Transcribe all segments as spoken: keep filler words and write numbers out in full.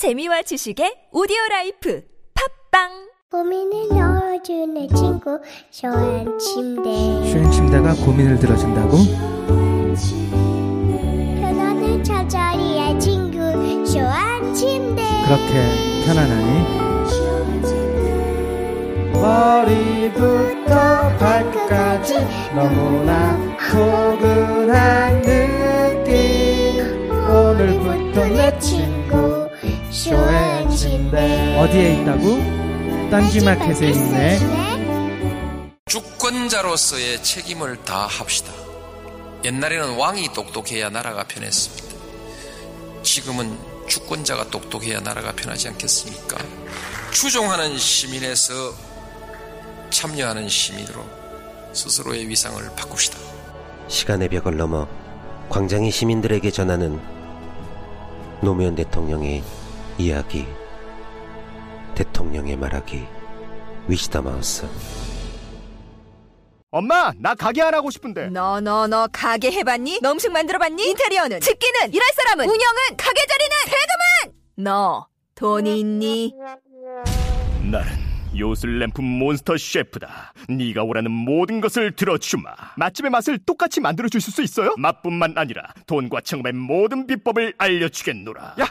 재미와 지식의 오디오라이프 팝빵. 고민을 넣어준 내 친구 쇼한 침대. 쇼한 침대가 고민을 들어준다고? 편안한 저자리의 친구 쇼한 침대. 그렇게 편안하니? 머리부터 발끝까지 너무나 포근한 느낌. 오늘부터 내 친구 쇼한 침대. 어디에 있다고? 딴지마켓에 있네. 주권자로서의 책임을 다합시다. 옛날에는 왕이 똑똑해야 나라가 편했습니다. 지금은 주권자가 똑똑해야 나라가 편하지 않겠습니까? 추종하는 시민에서 참여하는 시민으로 스스로의 위상을 바꿉시다. 시간의 벽을 넘어 광장의 시민들에게 전하는 노무현 대통령의 이야기. 대통령의 말하기 위시다 마우스. 엄마, 나 가게 안 하고 싶은데. 너 너 너 가게 해봤니? 너 음식 만들어봤니? 인테리어는? 집기는? 일할 사람은? 운영은? 가게 자리는? 배금은? 너 돈이 있니? 나는 요술램프 몬스터 셰프다. 네가 오라는 모든 것을 들어주마. 맛집의 맛을 똑같이 만들어주실 수 있어요? 맛뿐만 아니라 돈과 청음의 모든 비법을 알려주겠노라. 야하!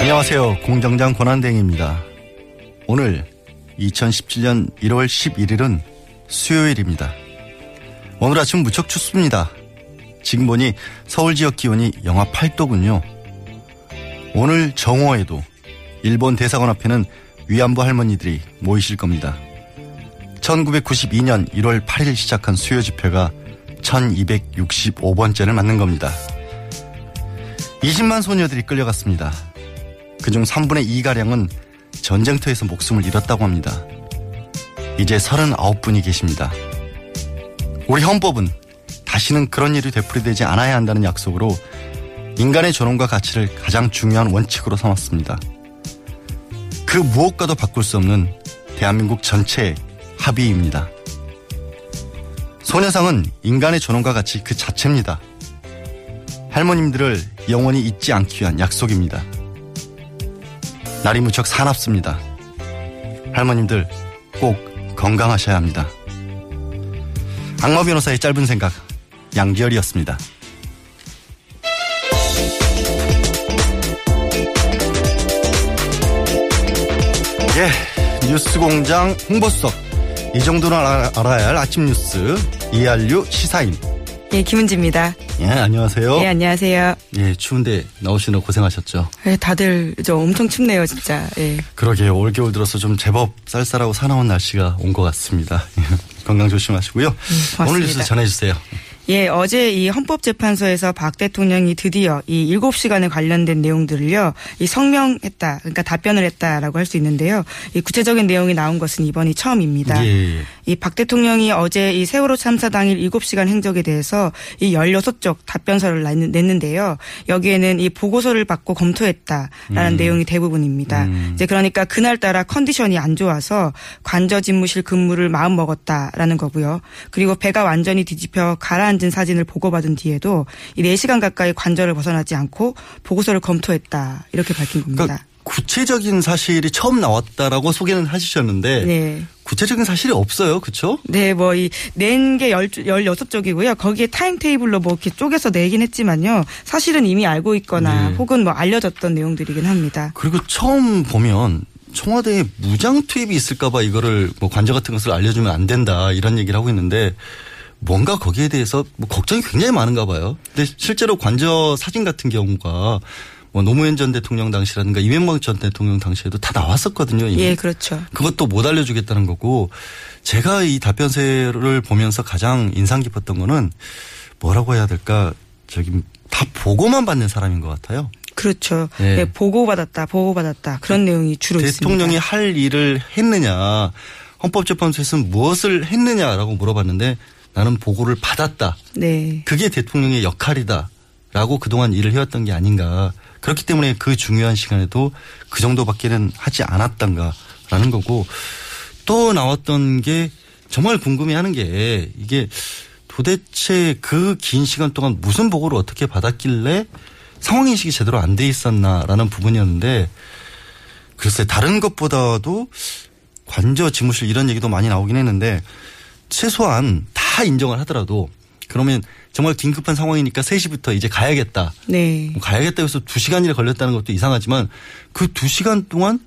안녕하세요. 공장장 권한대행입니다. 오늘 이천십칠년 일월 십일일은 수요일입니다. 오늘 아침 무척 춥습니다. 지금 보니 서울 지역 기온이 영하 팔도군요. 오늘 정오에도 일본 대사관 앞에는 위안부 할머니들이 모이실 겁니다. 천구백구십이년 일월 팔일 시작한 수요 집회가 천이백육십오번째를 맞는 겁니다. 이십만 소녀들이 끌려갔습니다. 그중 삼분의 이가량은 전쟁터에서 목숨을 잃었다고 합니다. 이제 서른아홉 분이 계십니다. 우리 헌법은 다시는 그런 일이 되풀이되지 않아야 한다는 약속으로 인간의 존엄과 가치를 가장 중요한 원칙으로 삼았습니다. 그 무엇과도 바꿀 수 없는 대한민국 전체의 합의입니다. 소녀상은 인간의 존엄과 같이 그 자체입니다. 할머님들을 영원히 잊지 않기 위한 약속입니다. 날이 무척 사납습니다. 할머님들 꼭 건강하셔야 합니다. 악마 변호사의 짧은 생각, 양지열이었습니다. 예, 뉴스공장 홍보수석. 이 정도는 알아, 알아야 할 아침 뉴스 이알유 시사인. 예, 김은지입니다. 예, 안녕하세요. 예, 안녕하세요. 예, 추운데 나오시느라 고생하셨죠. 예, 다들 저 엄청 춥네요, 진짜. 예. 그러게요. 올겨울 들어서 좀 제법 쌀쌀하고 사나운 날씨가 온 것 같습니다. 건강 조심하시고요. 음, 오늘 뉴스 전해주세요. 예, 어제 이 헌법재판소에서 박 대통령이 드디어 이 일곱 시간에 관련된 내용들을요, 이 성명했다, 그러니까 답변을 했다라고 할 수 있는데요. 이 구체적인 내용이 나온 것은 이번이 처음입니다. 예. 이 박 대통령이 어제 이 세월호 참사 당일 일곱 시간 행적에 대해서 이 열여섯 쪽 답변서를 냈는데요. 여기에는 이 보고서를 받고 검토했다라는 음. 내용이 대부분입니다. 음. 이제 그러니까 그날따라 컨디션이 안 좋아서 관저집무실 근무를 마음먹었다라는 거고요. 그리고 배가 완전히 뒤집혀 가라앉은 사진을 보고받은 뒤에도 이 네 시간 가까이 관저를 벗어나지 않고 보고서를 검토했다, 이렇게 밝힌 겁니다. 그러니까 구체적인 사실이 처음 나왔다라고 소개는 하시셨는데 네. 구체적인 사실이 없어요, 그렇죠? 네, 뭐 이 낸 게 열여섯 쪽이고요. 거기에 타임 테이블로 뭐 이렇게 쪼개서 내긴 했지만요. 사실은 이미 알고 있거나 네. 혹은 뭐 알려졌던 내용들이긴 합니다. 그리고 처음 보면 청와대에 무장 투입이 있을까봐 이거를 뭐 관저 같은 것을 알려주면 안 된다 이런 얘기를 하고 있는데. 뭔가 거기에 대해서 뭐 걱정이 굉장히 많은가 봐요. 근데 실제로 관저 사진 같은 경우가 뭐 노무현 전 대통령 당시라든가 이명박 전 대통령 당시에도 다 나왔었거든요. 이미. 예, 그렇죠. 그것도 못 알려주겠다는 거고, 제가 이 답변서를 보면서 가장 인상 깊었던 거는 뭐라고 해야 될까, 저기 다 보고만 받는 사람인 것 같아요. 그렇죠. 네. 네, 보고받았다, 보고받았다. 그런 네. 내용이 주로 대통령이 있습니다. 대통령이 할 일을 했느냐, 헌법재판소에서는 무엇을 했느냐라고 물어봤는데 나는 보고를 받았다. 네. 그게 대통령의 역할이다라고 그동안 일을 해왔던 게 아닌가. 그렇기 때문에 그 중요한 시간에도 그 정도밖에는 하지 않았던가라는 거고, 또 나왔던 게 정말 궁금해하는 게 이게 도대체 그 긴 시간 동안 무슨 보고를 어떻게 받았길래 상황인식이 제대로 안 돼 있었나라는 부분이었는데, 글쎄 다른 것보다도 관저 집무실 이런 얘기도 많이 나오긴 했는데 최소한 다 인정을 하더라도 그러면 정말 긴급한 상황이니까 세 시부터 이제 가야겠다. 네. 뭐 가야겠다 해서 두 시간이나 걸렸다는 것도 이상하지만 그 두 시간 동안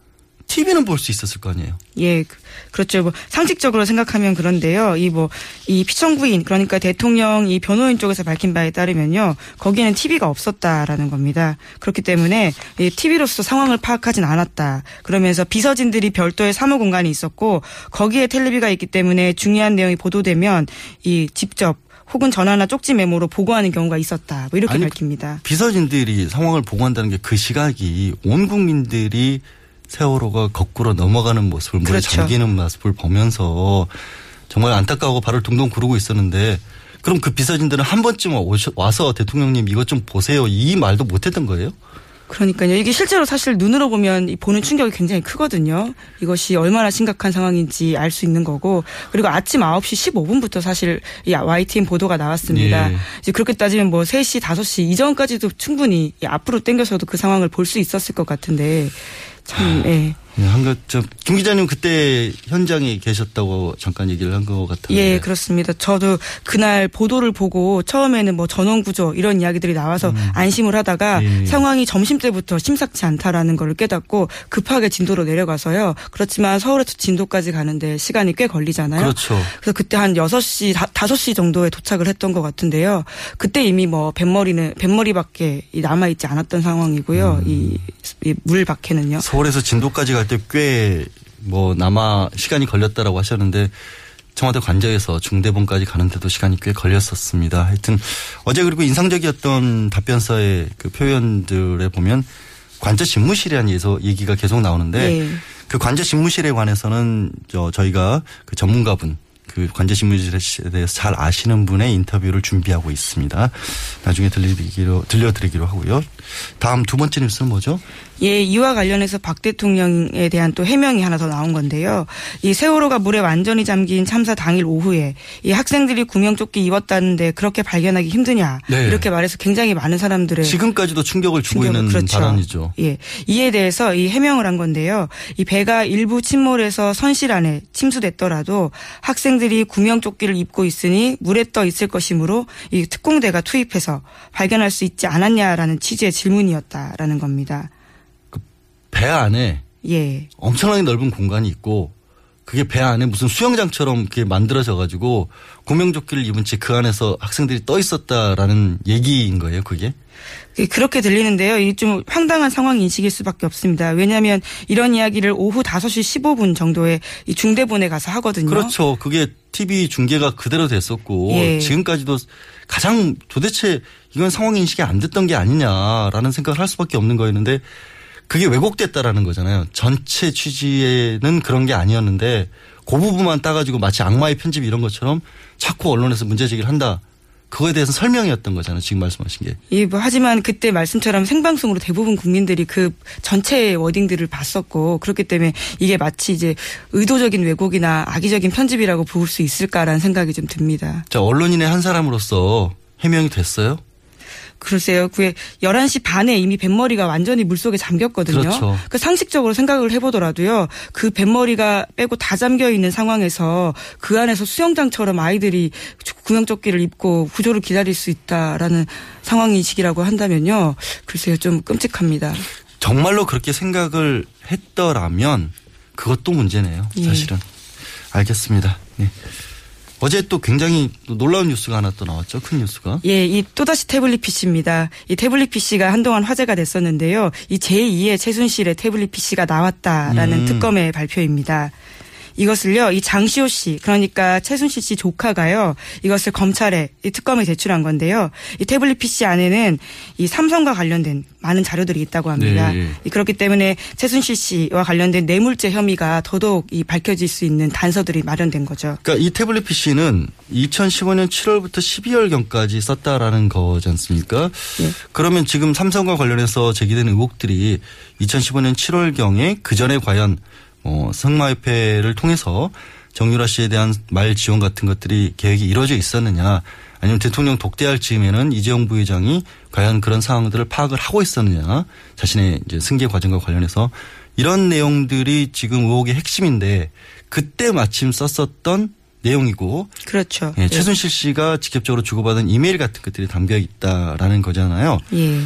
티비는 볼 수 있었을 거 아니에요. 예, 그렇죠. 뭐 상식적으로 생각하면 그런데요. 이 뭐 이 피청구인, 그러니까 대통령 이 변호인 쪽에서 밝힌 바에 따르면요, 거기에는 티비가 없었다라는 겁니다. 그렇기 때문에 이 티비로서 상황을 파악하진 않았다. 그러면서 비서진들이 별도의 사무 공간이 있었고 거기에 텔레비가 있기 때문에 중요한 내용이 보도되면 이 직접 혹은 전화나 쪽지 메모로 보고하는 경우가 있었다. 뭐 이렇게 아니, 밝힙니다. 비서진들이 상황을 보고한다는 게 그 시각이 온 국민들이 세월호가 거꾸로 넘어가는 모습을, 물에 그렇죠. 잠기는 모습을 보면서 정말 안타까워하고 발을 둥둥 구르고 있었는데, 그럼 그 비서진들은 한 번쯤 오셔, 와서 대통령님 이것 좀 보세요, 이 말도 못했던 거예요? 그러니까요. 이게 실제로 사실 눈으로 보면 보는 충격이 굉장히 크거든요. 이것이 얼마나 심각한 상황인지 알 수 있는 거고. 그리고 아침 아홉 시 십오 분부터 사실 이 와이티엔 보도가 나왔습니다. 예. 이제 그렇게 따지면 뭐 세 시, 다섯 시 이전까지도 충분히 앞으로 당겨서도 그 상황을 볼 수 있었을 것 같은데. 참, 예. 한가, 저, 김 기자님 그때 현장에 계셨다고 잠깐 얘기를 한 것 같은데. 예, 그렇습니다. 저도 그날 보도를 보고 처음에는 뭐 전원구조 이런 이야기들이 나와서 음. 안심을 하다가 예. 상황이 점심때부터 심상치 않다라는 걸 깨닫고 급하게 진도로 내려가서요. 그렇지만 서울에서 진도까지 가는데 시간이 꽤 걸리잖아요. 그렇죠. 그래서 그때 한 여섯 시, 다섯 시 정도에 도착을 했던 것 같은데요. 그때 이미 뭐 뱃머리는, 뱃머리밖에 남아있지 않았던 상황이고요. 음. 이, 이 물 밖에는요. 서울에서 진도까지 갈 때 꽤 뭐 남아 시간이 걸렸다라고 하셨는데 청와대 관저에서 중대본까지 가는데도 시간이 꽤 걸렸었습니다. 하여튼 어제 그리고 인상적이었던 답변서의 그 표현들에 보면 관저 집무실이라는 얘기가 계속 나오는데 네. 그 관저 집무실에 관해서는 저 저희가 그 전문가분, 그 관저 집무실에 대해서 잘 아시는 분의 인터뷰를 준비하고 있습니다. 나중에 들려드리기로, 들려드리기로 하고요. 다음 두 번째 뉴스는 뭐죠? 예, 이와 관련해서 박 대통령에 대한 또 해명이 하나 더 나온 건데요. 이 세월호가 물에 완전히 잠긴 참사 당일 오후에 이 학생들이 구명조끼 입었다는데 그렇게 발견하기 힘드냐. 네. 이렇게 말해서 굉장히 많은 사람들의. 지금까지도 충격을 주고 충격을, 있는 그렇죠. 발언이죠. 예, 이에 대해서 이 해명을 한 건데요. 이 배가 일부 침몰해서 선실 안에 침수됐더라도 학생들이 구명조끼를 입고 있으니 물에 떠 있을 것이므로 이 특공대가 투입해서 발견할 수 있지 않았냐라는 취지의 질문이었다라는 겁니다. 배 안에 예. 엄청나게 넓은 공간이 있고 그게 배 안에 무슨 수영장처럼 이렇게 만들어져가지고 구명조끼를 입은 채 그 안에서 학생들이 떠 있었다라는 얘기인 거예요, 그게? 그렇게 들리는데요. 이게 좀 황당한 상황 인식일 수밖에 없습니다. 왜냐하면 이런 이야기를 오후 다섯 시 십오 분 정도에 이 중대본에 가서 하거든요. 그렇죠. 그게 티비 중계가 그대로 됐었고 예. 지금까지도 가장 도대체 이건 상황 인식이 안 됐던 게 아니냐라는 생각을 할 수밖에 없는 거였는데 그게 왜곡됐다라는 거잖아요. 전체 취지에는 그런 게 아니었는데 그 부분만 따가지고 마치 악마의 편집 이런 것처럼 자꾸 언론에서 문제제기를 한다. 그거에 대해서 설명이었던 거잖아요. 지금 말씀하신 게. 예, 뭐 하지만 그때 말씀처럼 생방송으로 대부분 국민들이 그 전체의 워딩들을 봤었고 그렇기 때문에 이게 마치 이제 의도적인 왜곡이나 악의적인 편집이라고 볼 수 있을까라는 생각이 좀 듭니다. 자, 언론인의 한 사람으로서 해명이 됐어요? 글쎄요. 그게 열한 시 반에 이미 뱃머리가 완전히 물속에 잠겼거든요. 그렇죠. 그 상식적으로 생각을 해보더라도요. 그 뱃머리가 빼고 다 잠겨있는 상황에서 그 안에서 수영장처럼 아이들이 구명조끼를 입고 구조를 기다릴 수 있다라는 상황인식이라고 한다면요. 글쎄요. 좀 끔찍합니다. 정말로 그렇게 생각을 했더라면 그것도 문제네요. 사실은. 예. 알겠습니다. 네. 어제 또 굉장히 놀라운 뉴스가 하나 또 나왔죠. 큰 뉴스가. 예, 이 또다시 태블릿 피씨입니다. 이 태블릿 피씨가 한동안 화제가 됐었는데요. 이 제이의 최순실의 태블릿 피씨가 나왔다라는 음. 특검의 발표입니다. 이것을요, 이 장시호 씨, 그러니까 최순실 씨 조카가요, 이것을 검찰에, 이 특검에 제출한 건데요. 이 태블릿 피씨 안에는 이 삼성과 관련된 많은 자료들이 있다고 합니다. 네. 그렇기 때문에 최순실 씨와 관련된 뇌물죄 혐의가 더더욱 이 밝혀질 수 있는 단서들이 마련된 거죠. 그러니까 이 태블릿 피씨는 이천십오 년 칠월부터 십이월경까지 썼다라는 거지 않습니까? 네. 그러면 지금 삼성과 관련해서 제기된 의혹들이 이천십오 년 칠월경에 그 전에 과연 어, 승마협회를 통해서 정유라 씨에 대한 말 지원 같은 것들이 계획이 이루어져 있었느냐, 아니면 대통령 독대할 즈음에는 이재용 부회장이 과연 그런 상황들을 파악을 하고 있었느냐, 자신의 이제 승계 과정과 관련해서 이런 내용들이 지금 의혹의 핵심인데 그때 마침 썼었던 내용이고, 그렇죠. 예, 최순실 씨가 직접적으로 주고받은 이메일 같은 것들이 담겨 있다라는 거잖아요. 예.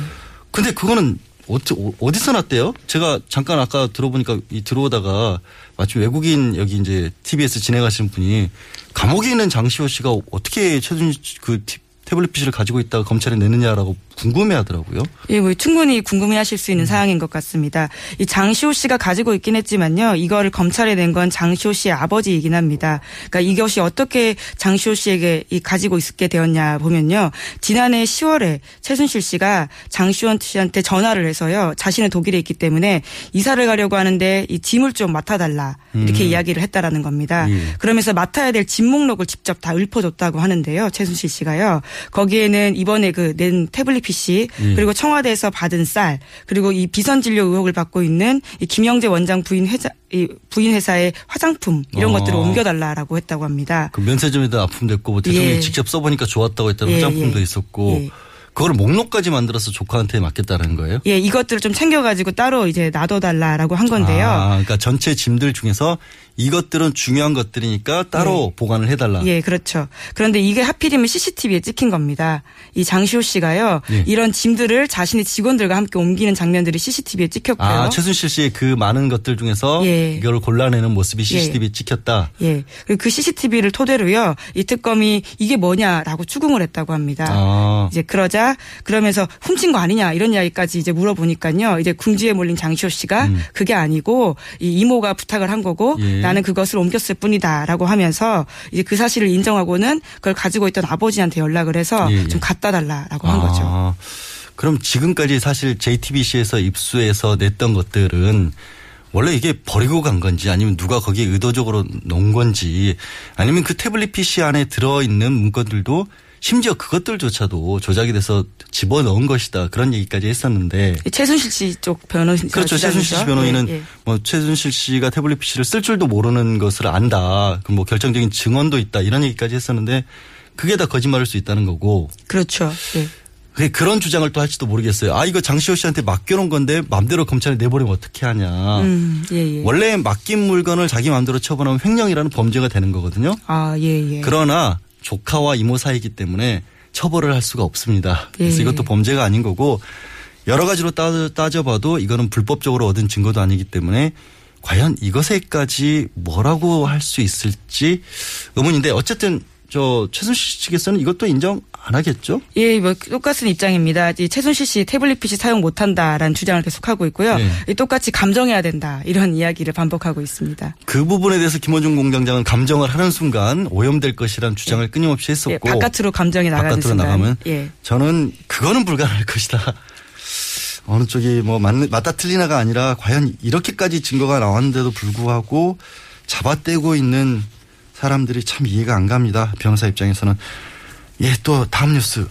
근데 그거는 어디, 어디서 났대요? 제가 잠깐 아까 들어보니까 이 들어오다가 마침 외국인 여기 이제 티비에스 진행하시는 분이 감옥에 있는 장시호 씨가 어떻게 최순실 그 태블릿 피씨를 가지고 있다가 검찰에 내느냐라고 궁금해하더라고요. 예, 뭐 충분히 궁금해하실 수 있는 음. 사항인 것 같습니다. 이 장시호 씨가 가지고 있긴 했지만요, 이거를 검찰에 낸 건 장시호 씨의 아버지이긴 합니다. 그러니까 이것이 어떻게 장시호 씨에게 이 가지고 있게 되었냐 보면요, 지난해 시월에 최순실 씨가 장시호 씨한테 전화를 해서요, 자신은 독일에 있기 때문에 이사를 가려고 하는데 이 짐을 좀 맡아달라 이렇게 음. 이야기를 했다라는 겁니다. 예. 그러면서 맡아야 될 짐 목록을 직접 다 읊어줬다고 하는데요, 최순실 씨가요. 거기에는 이번에 그 낸 태블릿 피씨, 그리고 청와대에서 받은 쌀, 그리고 이 비선 진료 의혹을 받고 있는 이 김영재 원장 부인 회장 이 부인 회사의 화장품 이런 어. 것들을 옮겨달라라고 했다고 합니다. 그 면세점에다 납품도 있고 뭐 대통령이 예. 직접 써보니까 좋았다고 했던 예. 화장품도 예. 있었고. 예. 그걸 목록까지 만들어서 조카한테 맡겠다는 거예요? 예, 이것들을 좀 챙겨가지고 따로 이제 놔둬달라라고 한 건데요. 아, 그러니까 전체 짐들 중에서 이것들은 중요한 것들이니까 따로 네. 보관을 해달라. 예, 그렇죠. 그런데 이게 하필이면 씨씨티비에 찍힌 겁니다. 이 장시호 씨가요, 예. 이런 짐들을 자신의 직원들과 함께 옮기는 장면들이 씨씨티비에 찍혔고요. 아, 최순실 씨의 그 많은 것들 중에서 예. 이걸 골라내는 모습이 씨씨티비에 예. 찍혔다. 예, 그리고 그 씨씨티비를 토대로요, 이 특검이 이게 뭐냐라고 추궁을 했다고 합니다. 아. 이제 그러자. 그러면서 훔친 거 아니냐 이런 이야기까지 이제 물어보니까요. 이제 궁지에 몰린 장시호 씨가 음. 그게 아니고 이 이모가 부탁을 한 거고 예. 나는 그것을 옮겼을 뿐이다라고 하면서 이제 그 사실을 인정하고는 그걸 가지고 있던 아버지한테 연락을 해서 예. 좀 갖다 달라라고 아. 한 거죠. 그럼 지금까지 사실 제이티비씨에서 입수해서 냈던 것들은 원래 이게 버리고 간 건지 아니면 누가 거기에 의도적으로 놓은 건지 아니면 그 태블릿 피씨 안에 들어있는 문건들도 심지어 그것들조차도 조작이 돼서 집어넣은 것이다. 그런 얘기까지 했었는데. 최순실 씨 쪽 변호인. 그렇죠. 최순실 씨 변호인은 예, 예. 뭐 최순실 씨가 태블릿 피씨를 쓸 줄도 모르는 것을 안다. 뭐 결정적인 증언도 있다. 이런 얘기까지 했었는데 그게 다 거짓말일 수 있다는 거고. 그렇죠. 예. 그런 주장을 또 할지도 모르겠어요. 아, 이거 장시호 씨한테 맡겨놓은 건데 마음대로 검찰에 내버리면 어떻게 하냐. 음, 예, 예. 원래 맡긴 물건을 자기 마음대로 처분하면 횡령이라는 범죄가 되는 거거든요. 아, 예, 예. 그러나 조카와 이모 사이이기 때문에 처벌을 할 수가 없습니다. 그래서 예. 이것도 범죄가 아닌 거고 여러 가지로 따져봐도 이거는 불법적으로 얻은 증거도 아니기 때문에 과연 이것에까지 뭐라고 할 수 있을지 의문인데 어쨌든 저 최순실 측에서는 이것도 인정 안 하겠죠? 예, 뭐 똑같은 입장입니다. 이 최순실 씨 태블릿 피씨 사용 못한다라는 주장을 계속하고 있고요. 예. 똑같이 감정해야 된다 이런 이야기를 반복하고 있습니다. 그 부분에 대해서 김원중 공장장은 감정을 하는 순간 오염될 것이라는 주장을 예. 끊임없이 했었고 예, 바깥으로 감정이 나가는 바깥으로 순간. 나가면 예. 저는 그거는 불가능할 것이다. 어느 쪽이 뭐 맞는, 맞다 틀리나가 아니라 과연 이렇게까지 증거가 나왔는데도 불구하고 잡아떼고 있는 사람들이 참 이해가 안 갑니다. 변호사 입장에서는. 예, 또 다음 뉴스.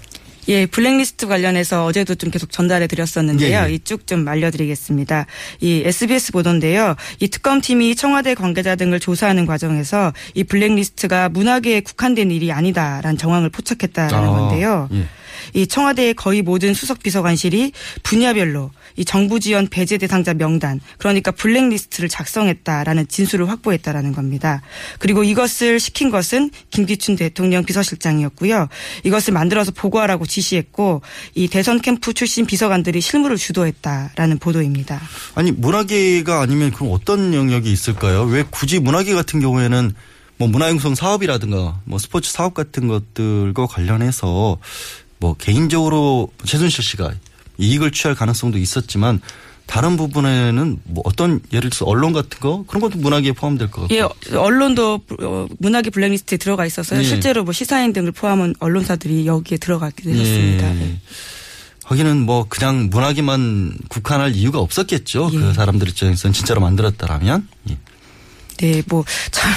예, 블랙리스트 관련해서 어제도 좀 계속 전달해 드렸었는데요. 예, 예. 이 쭉 좀 알려드리겠습니다. 이 에스비에스 보도인데요. 이 특검팀이 청와대 관계자 등을 조사하는 과정에서 이 블랙리스트가 문화계에 국한된 일이 아니다라는 정황을 포착했다라는 아, 건데요. 예. 이 청와대의 거의 모든 수석비서관실이 분야별로 이 정부 지원 배제 대상자 명단, 그러니까 블랙리스트를 작성했다라는 진술을 확보했다라는 겁니다. 그리고 이것을 시킨 것은 김기춘 대통령 비서실장이었고요. 이것을 만들어서 보고하라고 지시했고 이 대선 캠프 출신 비서관들이 실무를 주도했다라는 보도입니다. 아니 문화계가 아니면 그럼 어떤 영역이 있을까요? 왜 굳이 문화계 같은 경우에는 뭐 문화융성 사업이라든가 뭐 스포츠 사업 같은 것들과 관련해서 뭐 개인적으로 최순실 씨가 이익을 취할 가능성도 있었지만 다른 부분에는 뭐 어떤 예를 들어서 언론 같은 거 그런 것도 문학위에 포함될 것 같아요. 예, 언론도 문학위 블랙리스트에 들어가 있었어요. 예. 실제로 뭐 시사인 등을 포함한 언론사들이 여기에 들어가게 되었습니다. 예. 예. 거기는 뭐 그냥 문학위만 국한할 이유가 없었겠죠. 예. 그 사람들 입장에서는 진짜로 만들었다라면. 예. 네, 뭐, 참,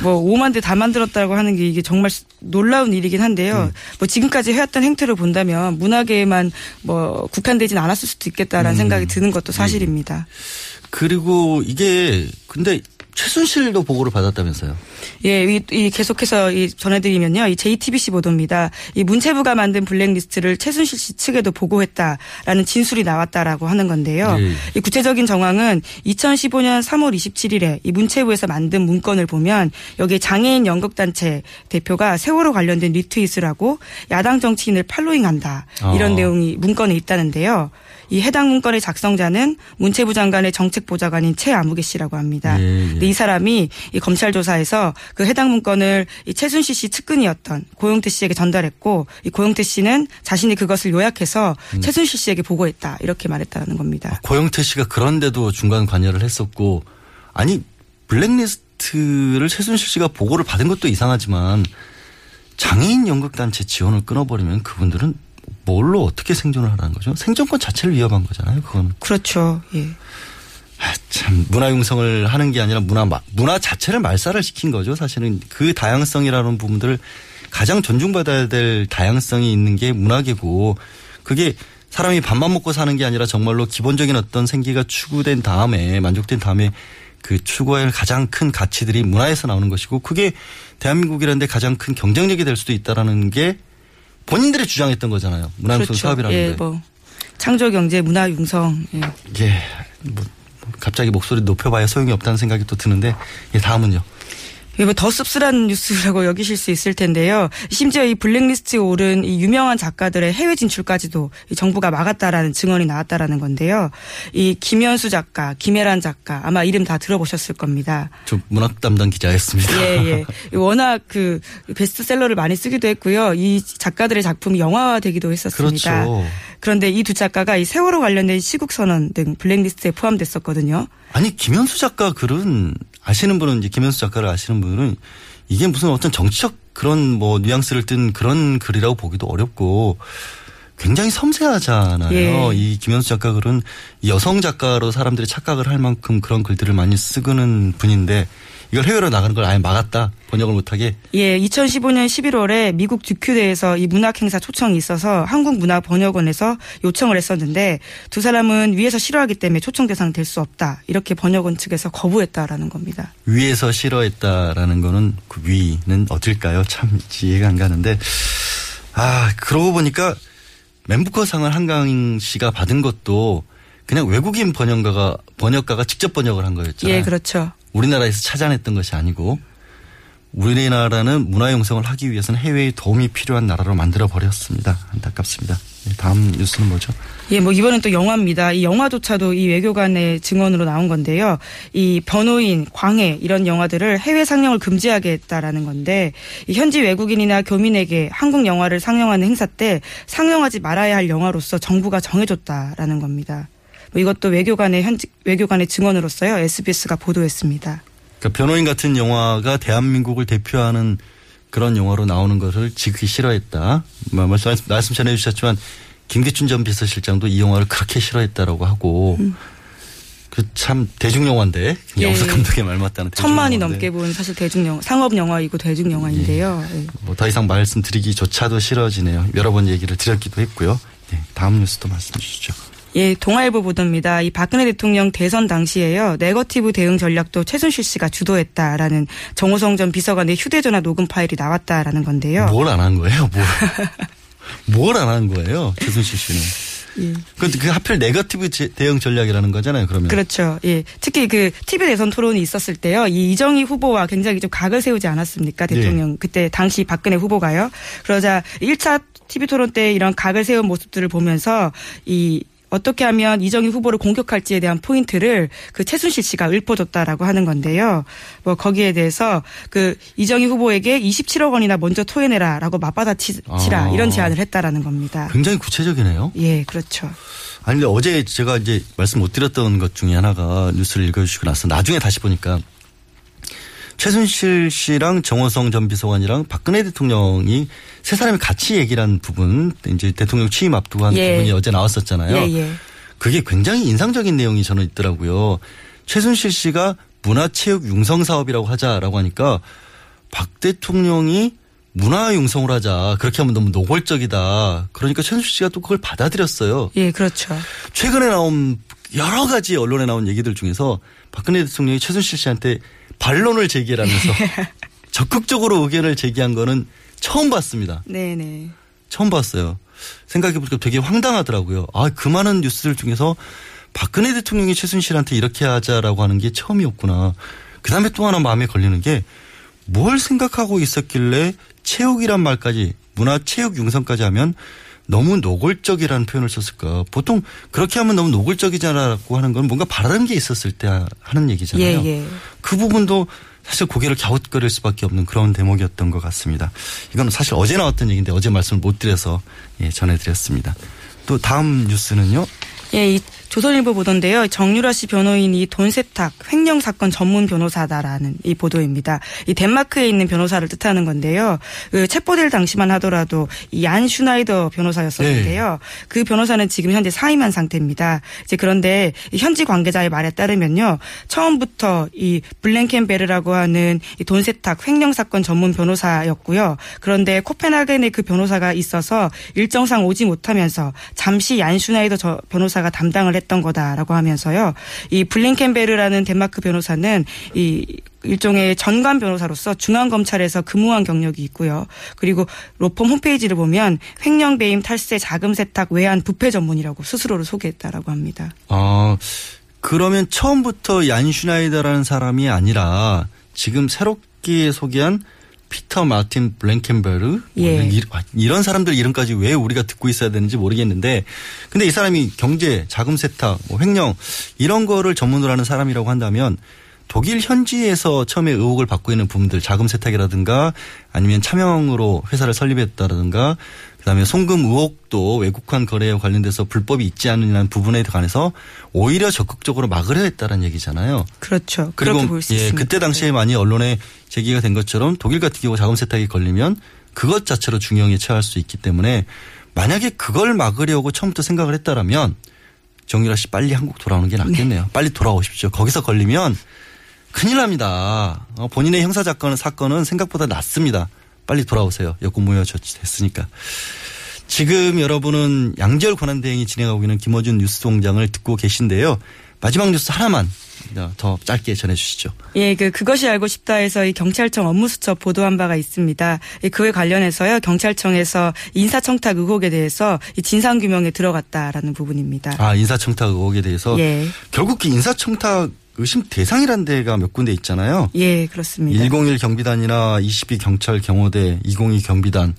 뭐, 오만 대 다 만들었다고 하는 게 이게 정말 놀라운 일이긴 한데요. 음. 뭐, 지금까지 해왔던 행태를 본다면 문학에만 뭐, 국한되진 않았을 수도 있겠다라는 음. 생각이 드는 것도 사실입니다. 음. 그리고 이게, 근데, 최순실도 보고를 받았다면서요? 예, 이, 이 계속해서 이 전해드리면요, 이 제이티비씨 보도입니다. 이 문체부가 만든 블랙리스트를 최순실 씨 측에도 보고했다라는 진술이 나왔다라고 하는 건데요. 예. 이 구체적인 정황은 이천십오년 삼월 이십칠일에 이 문체부에서 만든 문건을 보면 여기에 장애인 연극단체 대표가 세월호 관련된 리트윗을 하고 야당 정치인을 팔로잉한다 이런 아. 내용이 문건에 있다는데요. 이 해당 문건의 작성자는 문체부 장관의 정책보좌관인 최아무개 씨라고 합니다. 예, 예. 근데 이 사람이 이 검찰 조사에서 그 해당 문건을 이 최순실 씨 측근이었던 고용태 씨에게 전달했고 이 고용태 씨는 자신이 그것을 요약해서 음. 최순실 씨에게 보고했다 이렇게 말했다는 겁니다. 고용태 씨가 그런데도 중간 관여를 했었고 아니 블랙리스트를 최순실 씨가 보고를 받은 것도 이상하지만 장애인 연극단체 지원을 끊어버리면 그분들은 뭘로 어떻게 생존을 하라는 거죠? 생존권 자체를 위협한 거잖아요, 그건. 그렇죠, 예. 아, 참, 문화융성을 하는 게 아니라 문화, 문화 자체를 말살을 시킨 거죠, 사실은. 그 다양성이라는 부분들을 가장 존중받아야 될 다양성이 있는 게 문화계고, 그게 사람이 밥만 먹고 사는 게 아니라 정말로 기본적인 어떤 생기가 추구된 다음에, 만족된 다음에 그 추구할 가장 큰 가치들이 문화에서 나오는 것이고, 그게 대한민국이라는 데 가장 큰 경쟁력이 될 수도 있다라는 게 본인들이 주장했던 거잖아요. 문화융성 그렇죠. 사업이라는 게. 예, 뭐 창조경제, 문화융성. 예. 예, 뭐 갑자기 목소리 높여봐야 소용이 없다는 생각이 또 드는데 예, 다음은요. 더 씁쓸한 뉴스라고 여기실 수 있을 텐데요. 심지어 이 블랙리스트에 오른 이 유명한 작가들의 해외 진출까지도 이 정부가 막았다라는 증언이 나왔다라는 건데요. 이 김현수 작가, 김혜란 작가 아마 이름 다 들어보셨을 겁니다. 저 문학 담당 기자였습니다. 예, 예. 워낙 그 베스트셀러를 많이 쓰기도 했고요. 이 작가들의 작품이 영화화되기도 했었습니다. 그렇죠. 그런데 이 두 작가가 이 세월호 관련된 시국선언 등 블랙리스트에 포함됐었거든요. 아니 김현수 작가 글은 아시는 분은 이제 김현수 작가를 아시는 분은 이게 무슨 어떤 정치적 그런 뭐 뉘앙스를 띈 그런 글이라고 보기도 어렵고 굉장히 섬세하잖아요. 예. 이 김현수 작가 글은 여성 작가로 사람들이 착각을 할 만큼 그런 글들을 많이 쓰는 분인데 이걸 해외로 나가는 걸 아예 막았다. 번역을 못하게. 예, 이천십오년 십일월에 미국 듀큐대에서 이 문학 행사 초청이 있어서 한국문화번역원에서 요청을 했었는데 두 사람은 위에서 싫어하기 때문에 초청 대상 될 수 없다. 이렇게 번역원 측에서 거부했다라는 겁니다. 위에서 싫어했다라는 거는 그 위는 어딜까요? 참 이해가 안 가는데 아 그러고 보니까 멘부커상을 한강 씨가 받은 것도 그냥 외국인 번역가가 번역가가 직접 번역을 한 거였잖아요. 예, 그렇죠. 우리나라에서 찾아냈던 것이 아니고 우리나라는 문화융성을 하기 위해서는 해외의 도움이 필요한 나라로 만들어버렸습니다. 안타깝습니다. 다음 뉴스는 뭐죠? 예, 뭐 이번엔 또 영화입니다. 이 영화조차도 이 외교관의 증언으로 나온 건데요. 이 변호인, 광해 이런 영화들을 해외 상영을 금지하게 했다라는 건데 이 현지 외국인이나 교민에게 한국 영화를 상영하는 행사 때 상영하지 말아야 할 영화로서 정부가 정해줬다라는 겁니다. 이것도 외교관의 현지 외교관의 증언으로서요 에스비에스가 보도했습니다. 그러니까 변호인 같은 영화가 대한민국을 대표하는 그런 영화로 나오는 것을 지극히 싫어했다. 말씀 말씀 전해 주셨지만 김기춘 전 비서실장도 이 영화를 그렇게 싫어했다라고 하고 음. 그 참 대중 영화인데 영석 예. 감독의 말 맞다는 대중 천만이 영화인데. 넘게 본 사실 대중 영화 상업 영화이고 대중 영화인데요. 예. 예. 뭐 더 이상 말씀드리기조차도 싫어지네요. 여러 번 얘기를 드렸기도 했고요. 예. 다음 뉴스도 말씀해 주시죠. 예, 동아일보 보도입니다. 이 박근혜 대통령 대선 당시에요. 네거티브 대응 전략도 최순실 씨가 주도했다라는 정호성 전 비서관의 휴대전화 녹음 파일이 나왔다라는 건데요. 뭘 안 한 거예요? 뭘. 뭘 안 한 거예요? 최순실 씨는. 예. 그, 그 하필 네거티브 대응 전략이라는 거잖아요, 그러면. 그렇죠. 예. 특히 그 티비 대선 토론이 있었을 때요. 이 이정희 후보와 굉장히 좀 각을 세우지 않았습니까? 대통령. 예. 그때 당시 박근혜 후보가요. 그러자 일 차 티비 토론 때 이런 각을 세운 모습들을 보면서 이 어떻게 하면 이정희 후보를 공격할지에 대한 포인트를 그 최순실 씨가 읊어줬다라고 하는 건데요. 뭐 거기에 대해서 그 이정희 후보에게 이십칠억 원이나 먼저 토해내라라고 맞받아치라 아. 이런 제안을 했다라는 겁니다. 굉장히 구체적이네요. 예, 그렇죠. 아니 근데 어제 제가 이제 말씀 못 드렸던 것 중에 하나가 뉴스를 읽어주시고 나서 나중에 다시 보니까 최순실 씨랑 정호성 전 비서관이랑 박근혜 대통령이 세 사람이 같이 얘기를 한 부분, 이제 대통령 취임 앞두고 한 예. 부분이 어제 나왔었잖아요. 예, 예. 그게 굉장히 인상적인 내용이 저는 있더라고요. 최순실 씨가 문화체육 융성 사업이라고 하자라고 하니까 박 대통령이 문화 융성을 하자. 그렇게 하면 너무 노골적이다. 그러니까 최순실 씨가 또 그걸 받아들였어요. 예, 그렇죠. 최근에 나온 여러 가지 언론에 나온 얘기들 중에서 박근혜 대통령이 최순실 씨한테 반론을 제기라면서 적극적으로 의견을 제기한 거는 처음 봤습니다. 네네. 처음 봤어요. 생각해보니까 되게 황당하더라고요. 아, 그 많은 뉴스들 중에서 박근혜 대통령이 최순실한테 이렇게 하자라고 하는 게 처음이었구나. 그다음에 또 하나 마음에 걸리는 게 뭘 생각하고 있었길래 체육이란 말까지 문화 체육 융성까지 하면 너무 노골적이라는 표현을 썼을까. 보통 그렇게 하면 너무 노골적이잖아라고 하는 건 뭔가 바라는 게 있었을 때 하는 얘기잖아요. 예, 예. 그 부분도 사실 고개를 갸웃거릴 수밖에 없는 그런 대목이었던 것 같습니다. 이건 사실 어제 나왔던 얘기인데 어제 말씀을 못 드려서 예, 전해드렸습니다. 또 다음 뉴스는요. 예, 이 조선일보 보도인데요. 정유라 씨 변호인이 돈 세탁 횡령 사건 전문 변호사다라는 이 보도입니다. 이 덴마크에 있는 변호사를 뜻하는 건데요. 그 체포될 당시만 하더라도 이 얀 슈나이더 변호사였었는데요. 네. 그 변호사는 지금 현재 사임한 상태입니다. 이제 그런데 현지 관계자의 말에 따르면요, 처음부터 이 블랭켄베르라고 하는 이 돈 세탁 횡령 사건 전문 변호사였고요. 그런데 코펜하겐에 그 변호사가 있어서 일정상 오지 못하면서 잠시 얀 슈나이더 저 변호사가 담당을 했던 거다라고 하면서요. 이 블랭켄베르라는 덴마크 변호사는 이 일종의 전관 변호사로서 중앙검찰에서 근무한 경력이 있고요. 그리고 로펌 홈페이지를 보면 횡령, 배임, 탈세, 자금 세탁, 외환, 부패 전문이라고 스스로를 소개했다라고 합니다. 아, 그러면 처음부터 얀 슈나이더라는 사람이 아니라 지금 새롭게 소개한 피터 마틴 블랭켄베르 예. 이런 사람들 이름까지 왜 우리가 듣고 있어야 되는지 모르겠는데, 근데 이 사람이 경제, 자금 세탁, 뭐 횡령 이런 거를 전문으로 하는 사람이라고 한다면 독일 현지에서 처음에 의혹을 받고 있는 부분들, 자금 세탁이라든가 아니면 차명으로 회사를 설립했다라든가 그다음에 송금 의혹도 외국환 거래에 관련돼서 불법이 있지 않느냐는 부분에 관해서 오히려 적극적으로 막으려 했다는 얘기잖아요. 그렇죠. 그리고 그렇게 볼 수 예, 있습니다. 그때 당시에 많이 언론에 제기가 된 것처럼 독일 같은 경우 자금 세탁이 걸리면 그것 자체로 중형에 처할 수 있기 때문에 만약에 그걸 막으려고 처음부터 생각을 했다라면 정유라 씨 빨리 한국 돌아오는 게 낫겠네요. 네. 빨리 돌아오십시오. 거기서 걸리면 큰일 납니다. 본인의 형사 사건, 사건은 생각보다 낫습니다. 빨리 돌아오세요. 여권 무효됐으니까. 지금 여러분은 양재열 권한대행이 진행하고 있는 김어준 뉴스공장을 듣고 계신데요. 마지막 뉴스 하나만 더 짧게 전해주시죠. 예, 그 그것이 알고 싶다에서 이 경찰청 업무수첩 보도한 바가 있습니다. 그에 관련해서요, 경찰청에서 인사청탁 의혹에 대해서 이 진상규명에 들어갔다라는 부분입니다. 아, 인사청탁 의혹에 대해서 예. 결국 인사청탁 의심 대상이란 데가 몇 군데 있잖아요. 예, 그렇습니다. 일공일 경비단이나 이십이 경찰경호대, 이공이 경비단.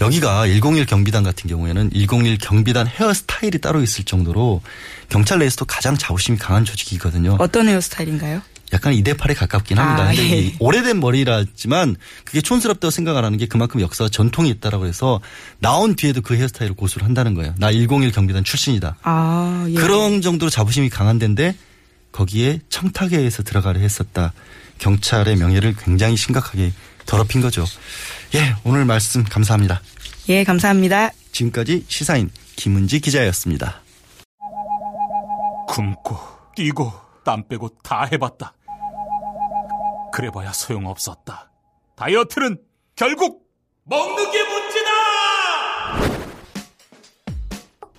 여기가 일공일 경비단 같은 경우에는 일공일 경비단 헤어스타일이 따로 있을 정도로 경찰 내에서도 가장 자부심이 강한 조직이거든요. 어떤 헤어스타일인가요? 약간 이대팔에 가깝긴 합니다. 아, 근데 예. 오래된 머리라지만 그게 촌스럽다고 생각 안 하는 게 그만큼 역사와 전통이 있다라고 해서 나온 뒤에도 그 헤어스타일을 고수를 한다는 거예요. 나 일공일 경비단 출신이다. 아, 예. 그런 정도로 자부심이 강한 데인데 거기에 청탁회에서 들어가려 했었다. 경찰의 명예를 굉장히 심각하게 더럽힌 거죠. 예, 오늘 말씀 감사합니다. 예, 감사합니다. 지금까지 시사인 김은지 기자였습니다. 굶고 뛰고 땀 빼고 다 해봤다. 그래봐야 소용없었다. 다이어트는 결국 먹는 게 문제다.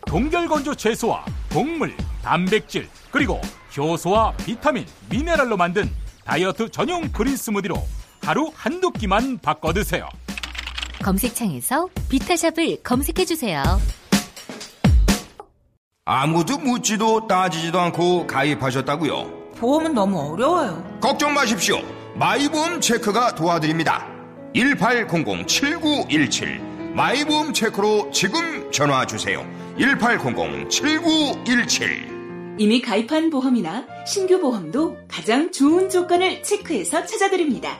동결건조 채소와 곡물, 단백질 그리고 효소와 비타민, 미네랄로 만든 다이어트 전용 그린 스무디로 하루 한두 끼만 바꿔 드세요. 검색창에서 비타샵을 검색해 주세요. 아무도 묻지도 따지지도 않고 가입하셨다고요? 보험은 너무 어려워요. 걱정 마십시오. 마이보험 체크가 도와드립니다. 일팔공공 칠구일칠 마이보험 체크로 지금 전화 주세요. 일팔공공 칠구일칠. 이미 가입한 보험이나 신규 보험도 가장 좋은 조건을 체크해서 찾아드립니다.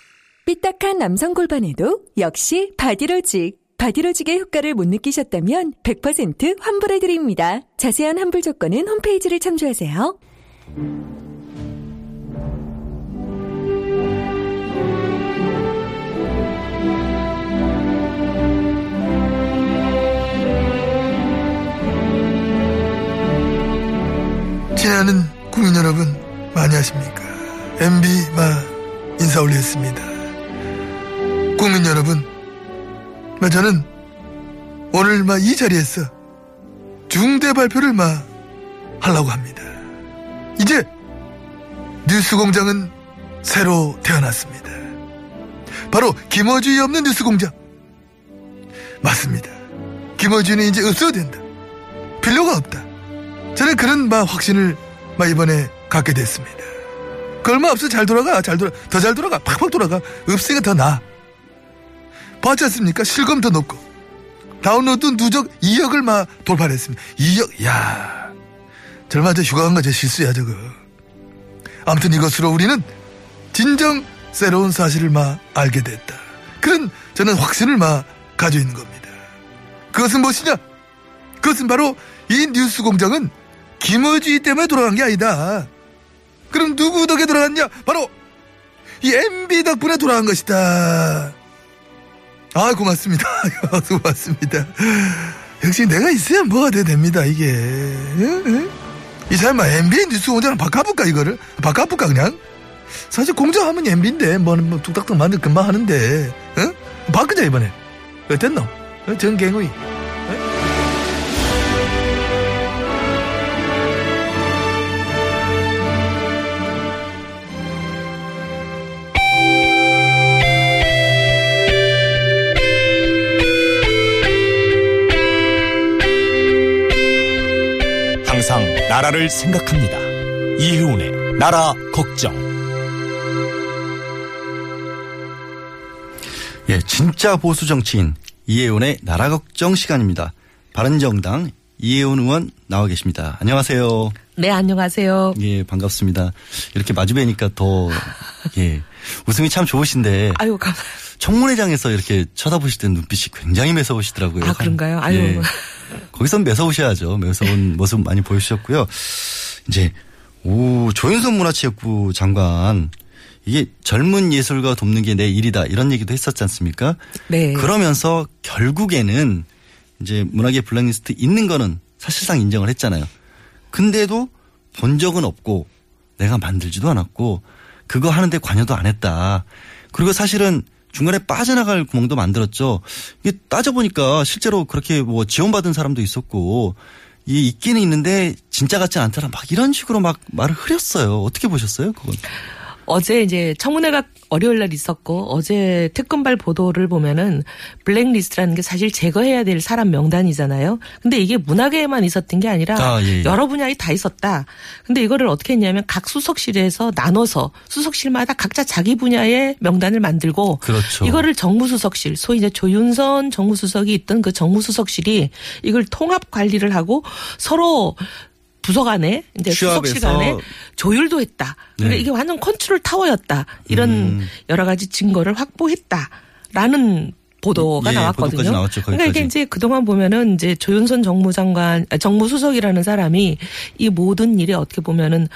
삐딱한 남성 골반에도 역시 바디로직. 바디로직의 효과를 못 느끼셨다면 백 퍼센트 환불해드립니다. 자세한 환불 조건은 홈페이지를 참조하세요. 친애하는 국민 여러분, 많이 하십니까? 엠비마 인사 올렸습니다. 국민 여러분, 저는 오늘 이 자리에서 중대 발표를 하려고 합니다. 이제 뉴스공장은 새로 태어났습니다. 바로 김어준이 없는 뉴스공장. 맞습니다. 김어준이 이제 없어도 된다. 필요가 없다. 저는 그런 마 확신을 마 이번에 갖게 됐습니다. 그 얼마 없어 잘 돌아가, 잘 돌아, 더 잘 돌아가, 팍팍 돌아가. 없으니까 더 나아. 봤지 않습니까? 실검 더 높고 다운로드 누적 이억을 마 돌파했습니다. 이억, 야, 절마 저 휴가 간 거 제 실수야 저거. 아무튼 이것으로 우리는 진정 새로운 사실을 마 알게 됐다. 그런 저는 확신을 마 가지고 있는 겁니다. 그것은 무엇이냐? 그것은 바로 이 뉴스 공장은 김어준이 때문에 돌아간 게 아니다. 그럼 누구 덕에 돌아갔냐? 바로 이 엠비 덕분에 돌아간 것이다. 아, 고맙습니다. 고맙습니다. 역시 내가 있어야 뭐가 돼야 됩니다, 이게. 응? 응? 이 사람아, 엠비 뉴스 공장 바꿔볼까, 이거를? 바꿔볼까, 그냥? 사실 공장하면 엠비인데, 뭐, 뭐 뚝딱뚝 만들 금방 하는데, 응? 바꾸자, 이번에. 어땠노? 정갱의. 항상 나라를 생각합니다. 이혜훈의 나라 걱정. 예, 진짜 보수 정치인 이혜훈의 나라 걱정 시간입니다. 바른정당 이혜훈 의원 나와 계십니다. 안녕하세요. 네, 안녕하세요. 예, 반갑습니다. 이렇게 마주뵈니까 더 예, 웃음이 참 좋으신데. 아유, 감사합니다. 청문회장에서 이렇게 쳐다보실 때 눈빛이 굉장히 매서우시더라고요. 아, 그런가요? 아유. 예. 거기선 매서우셔야죠. 매서운 모습 많이 보여주셨고요. 이제, 오, 조윤선 문화체육부 장관. 이게 젊은 예술가 돕는 게 내 일이다. 이런 얘기도 했었지 않습니까? 네. 그러면서 결국에는 이제 문학의 블랙리스트 있는 거는 사실상 인정을 했잖아요. 근데도 본 적은 없고 내가 만들지도 않았고 그거 하는데 관여도 안 했다. 그리고 사실은 중간에 빠져나갈 구멍도 만들었죠. 이게 따져보니까 실제로 그렇게 뭐 지원받은 사람도 있었고, 이 있기는 있는데 진짜 같지 않더라. 막 이런 식으로 막 말을 흐렸어요. 어떻게 보셨어요, 그건? 어제 이제 청문회가 월요일 날 있었고, 어제 특검발 보도를 보면은 블랙리스트라는 게 사실 제거해야 될 사람 명단이잖아요. 근데 이게 문학에만 있었던 게 아니라 아, 예, 예. 여러 분야에 다 있었다. 근데 이거를 어떻게 했냐면 각 수석실에서 나눠서 수석실마다 각자 자기 분야의 명단을 만들고 그렇죠. 이거를 정무수석실, 소위 이제 조윤선 정무수석이 있던 그 정무수석실이 이걸 통합 관리를 하고 서로 부서 간에 이제 수석실 간에 조율도 했다. 그러니까 네. 이게 완전 컨트롤 타워였다. 이런 음. 여러 가지 증거를 확보했다라는 보도가 예, 나왔거든요. 나왔죠, 그러니까 이게 이제 그동안 보면은 이제 조윤선 정무장관, 정무수석이라는 사람이 이 모든 일이 어떻게 보면은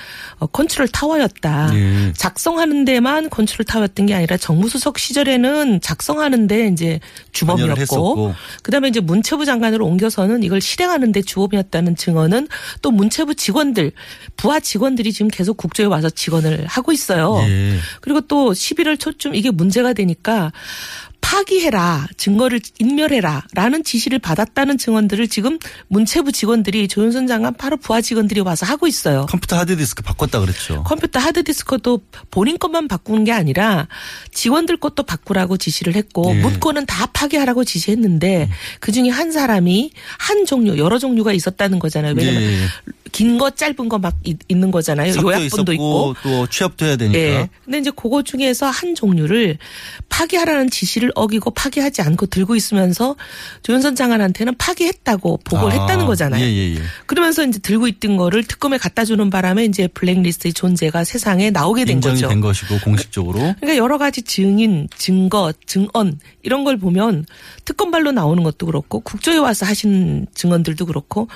컨트롤 타워였다. 예. 작성하는 데만 컨트롤 타워였던 게 아니라 정무수석 시절에는 작성하는데 이제 주범이었고, 그다음에 이제 문체부 장관으로 옮겨서는 이걸 실행하는데 주범이었다는 증언은 또 문체부 직원들, 부하 직원들이 지금 계속 국조에 와서 직원을 하고 있어요. 예. 그리고 또 십일월 초쯤 이게 문제가 되니까. 파기해라, 증거를 인멸해라 라는 지시를 받았다는 증언들을 지금 문체부 직원들이, 조윤선 장관 바로 부하 직원들이 와서 하고 있어요. 컴퓨터 하드디스크 바꿨다 그랬죠. 컴퓨터 하드디스크도 본인 것만 바꾸는 게 아니라 직원들 것도 바꾸라고 지시를 했고, 예. 문건은 다 파기하라고 지시했는데 음. 그중에 한 사람이 한 종류, 여러 종류가 있었다는 거잖아요. 왜냐면 예. 긴 거 짧은 거 막 있는 거잖아요. 요약본도 있고. 또 취업도 해야 되니까. 예. 근데 이제 그거 중에서 한 종류를 파기하라는 지시를 어기고 파기하지 않고 들고 있으면서 조윤선 장관한테는 파기했다고 보고를 아, 했다는 거잖아요. 예, 예, 예. 그러면서 이제 들고 있던 거를 특검에 갖다 주는 바람에 이제 블랙리스트의 존재가 세상에 나오게 된 인정이 거죠. 인정이 된 것이고 공식적으로. 그러니까 여러 가지 증인, 증거, 증언 이런 걸 보면 특검발로 나오는 것도 그렇고 국조에 와서 하신 증언들도 그렇고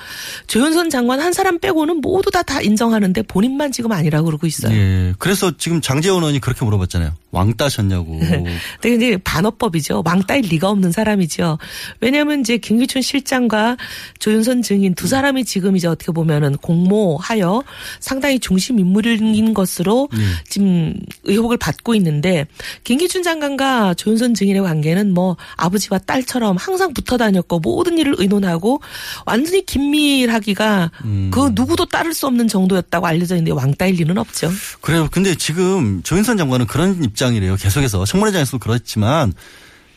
조윤선 장관 한 사람 빼 고는 모두 다, 다 인정하는데 본인만 지금 아니라고 그러고 있어요. 예. 그래서 지금 장제원 의원이 그렇게 물어봤잖아요. 왕따셨냐고. 근데 이제 반어법이죠. 왕따일 리가 없는 사람이죠. 왜냐하면 이제 김기춘 실장과 조윤선 증인 두 사람이 지금 이제 어떻게 보면은 공모하여 상당히 중심 인물인 것으로 예. 지금 의혹을 받고 있는데, 김기춘 장관과 조윤선 증인의 관계는 뭐 아버지와 딸처럼 항상 붙어 다녔고 모든 일을 의논하고 완전히 긴밀하기가 음. 그 누구도 따를 수 없는 정도였다고 알려져 있는데 왕따일 리는 없죠. 그래요. 근데 지금 조윤선 장관은 그런 입장이래요. 계속해서. 청문회장에서도 그렇지만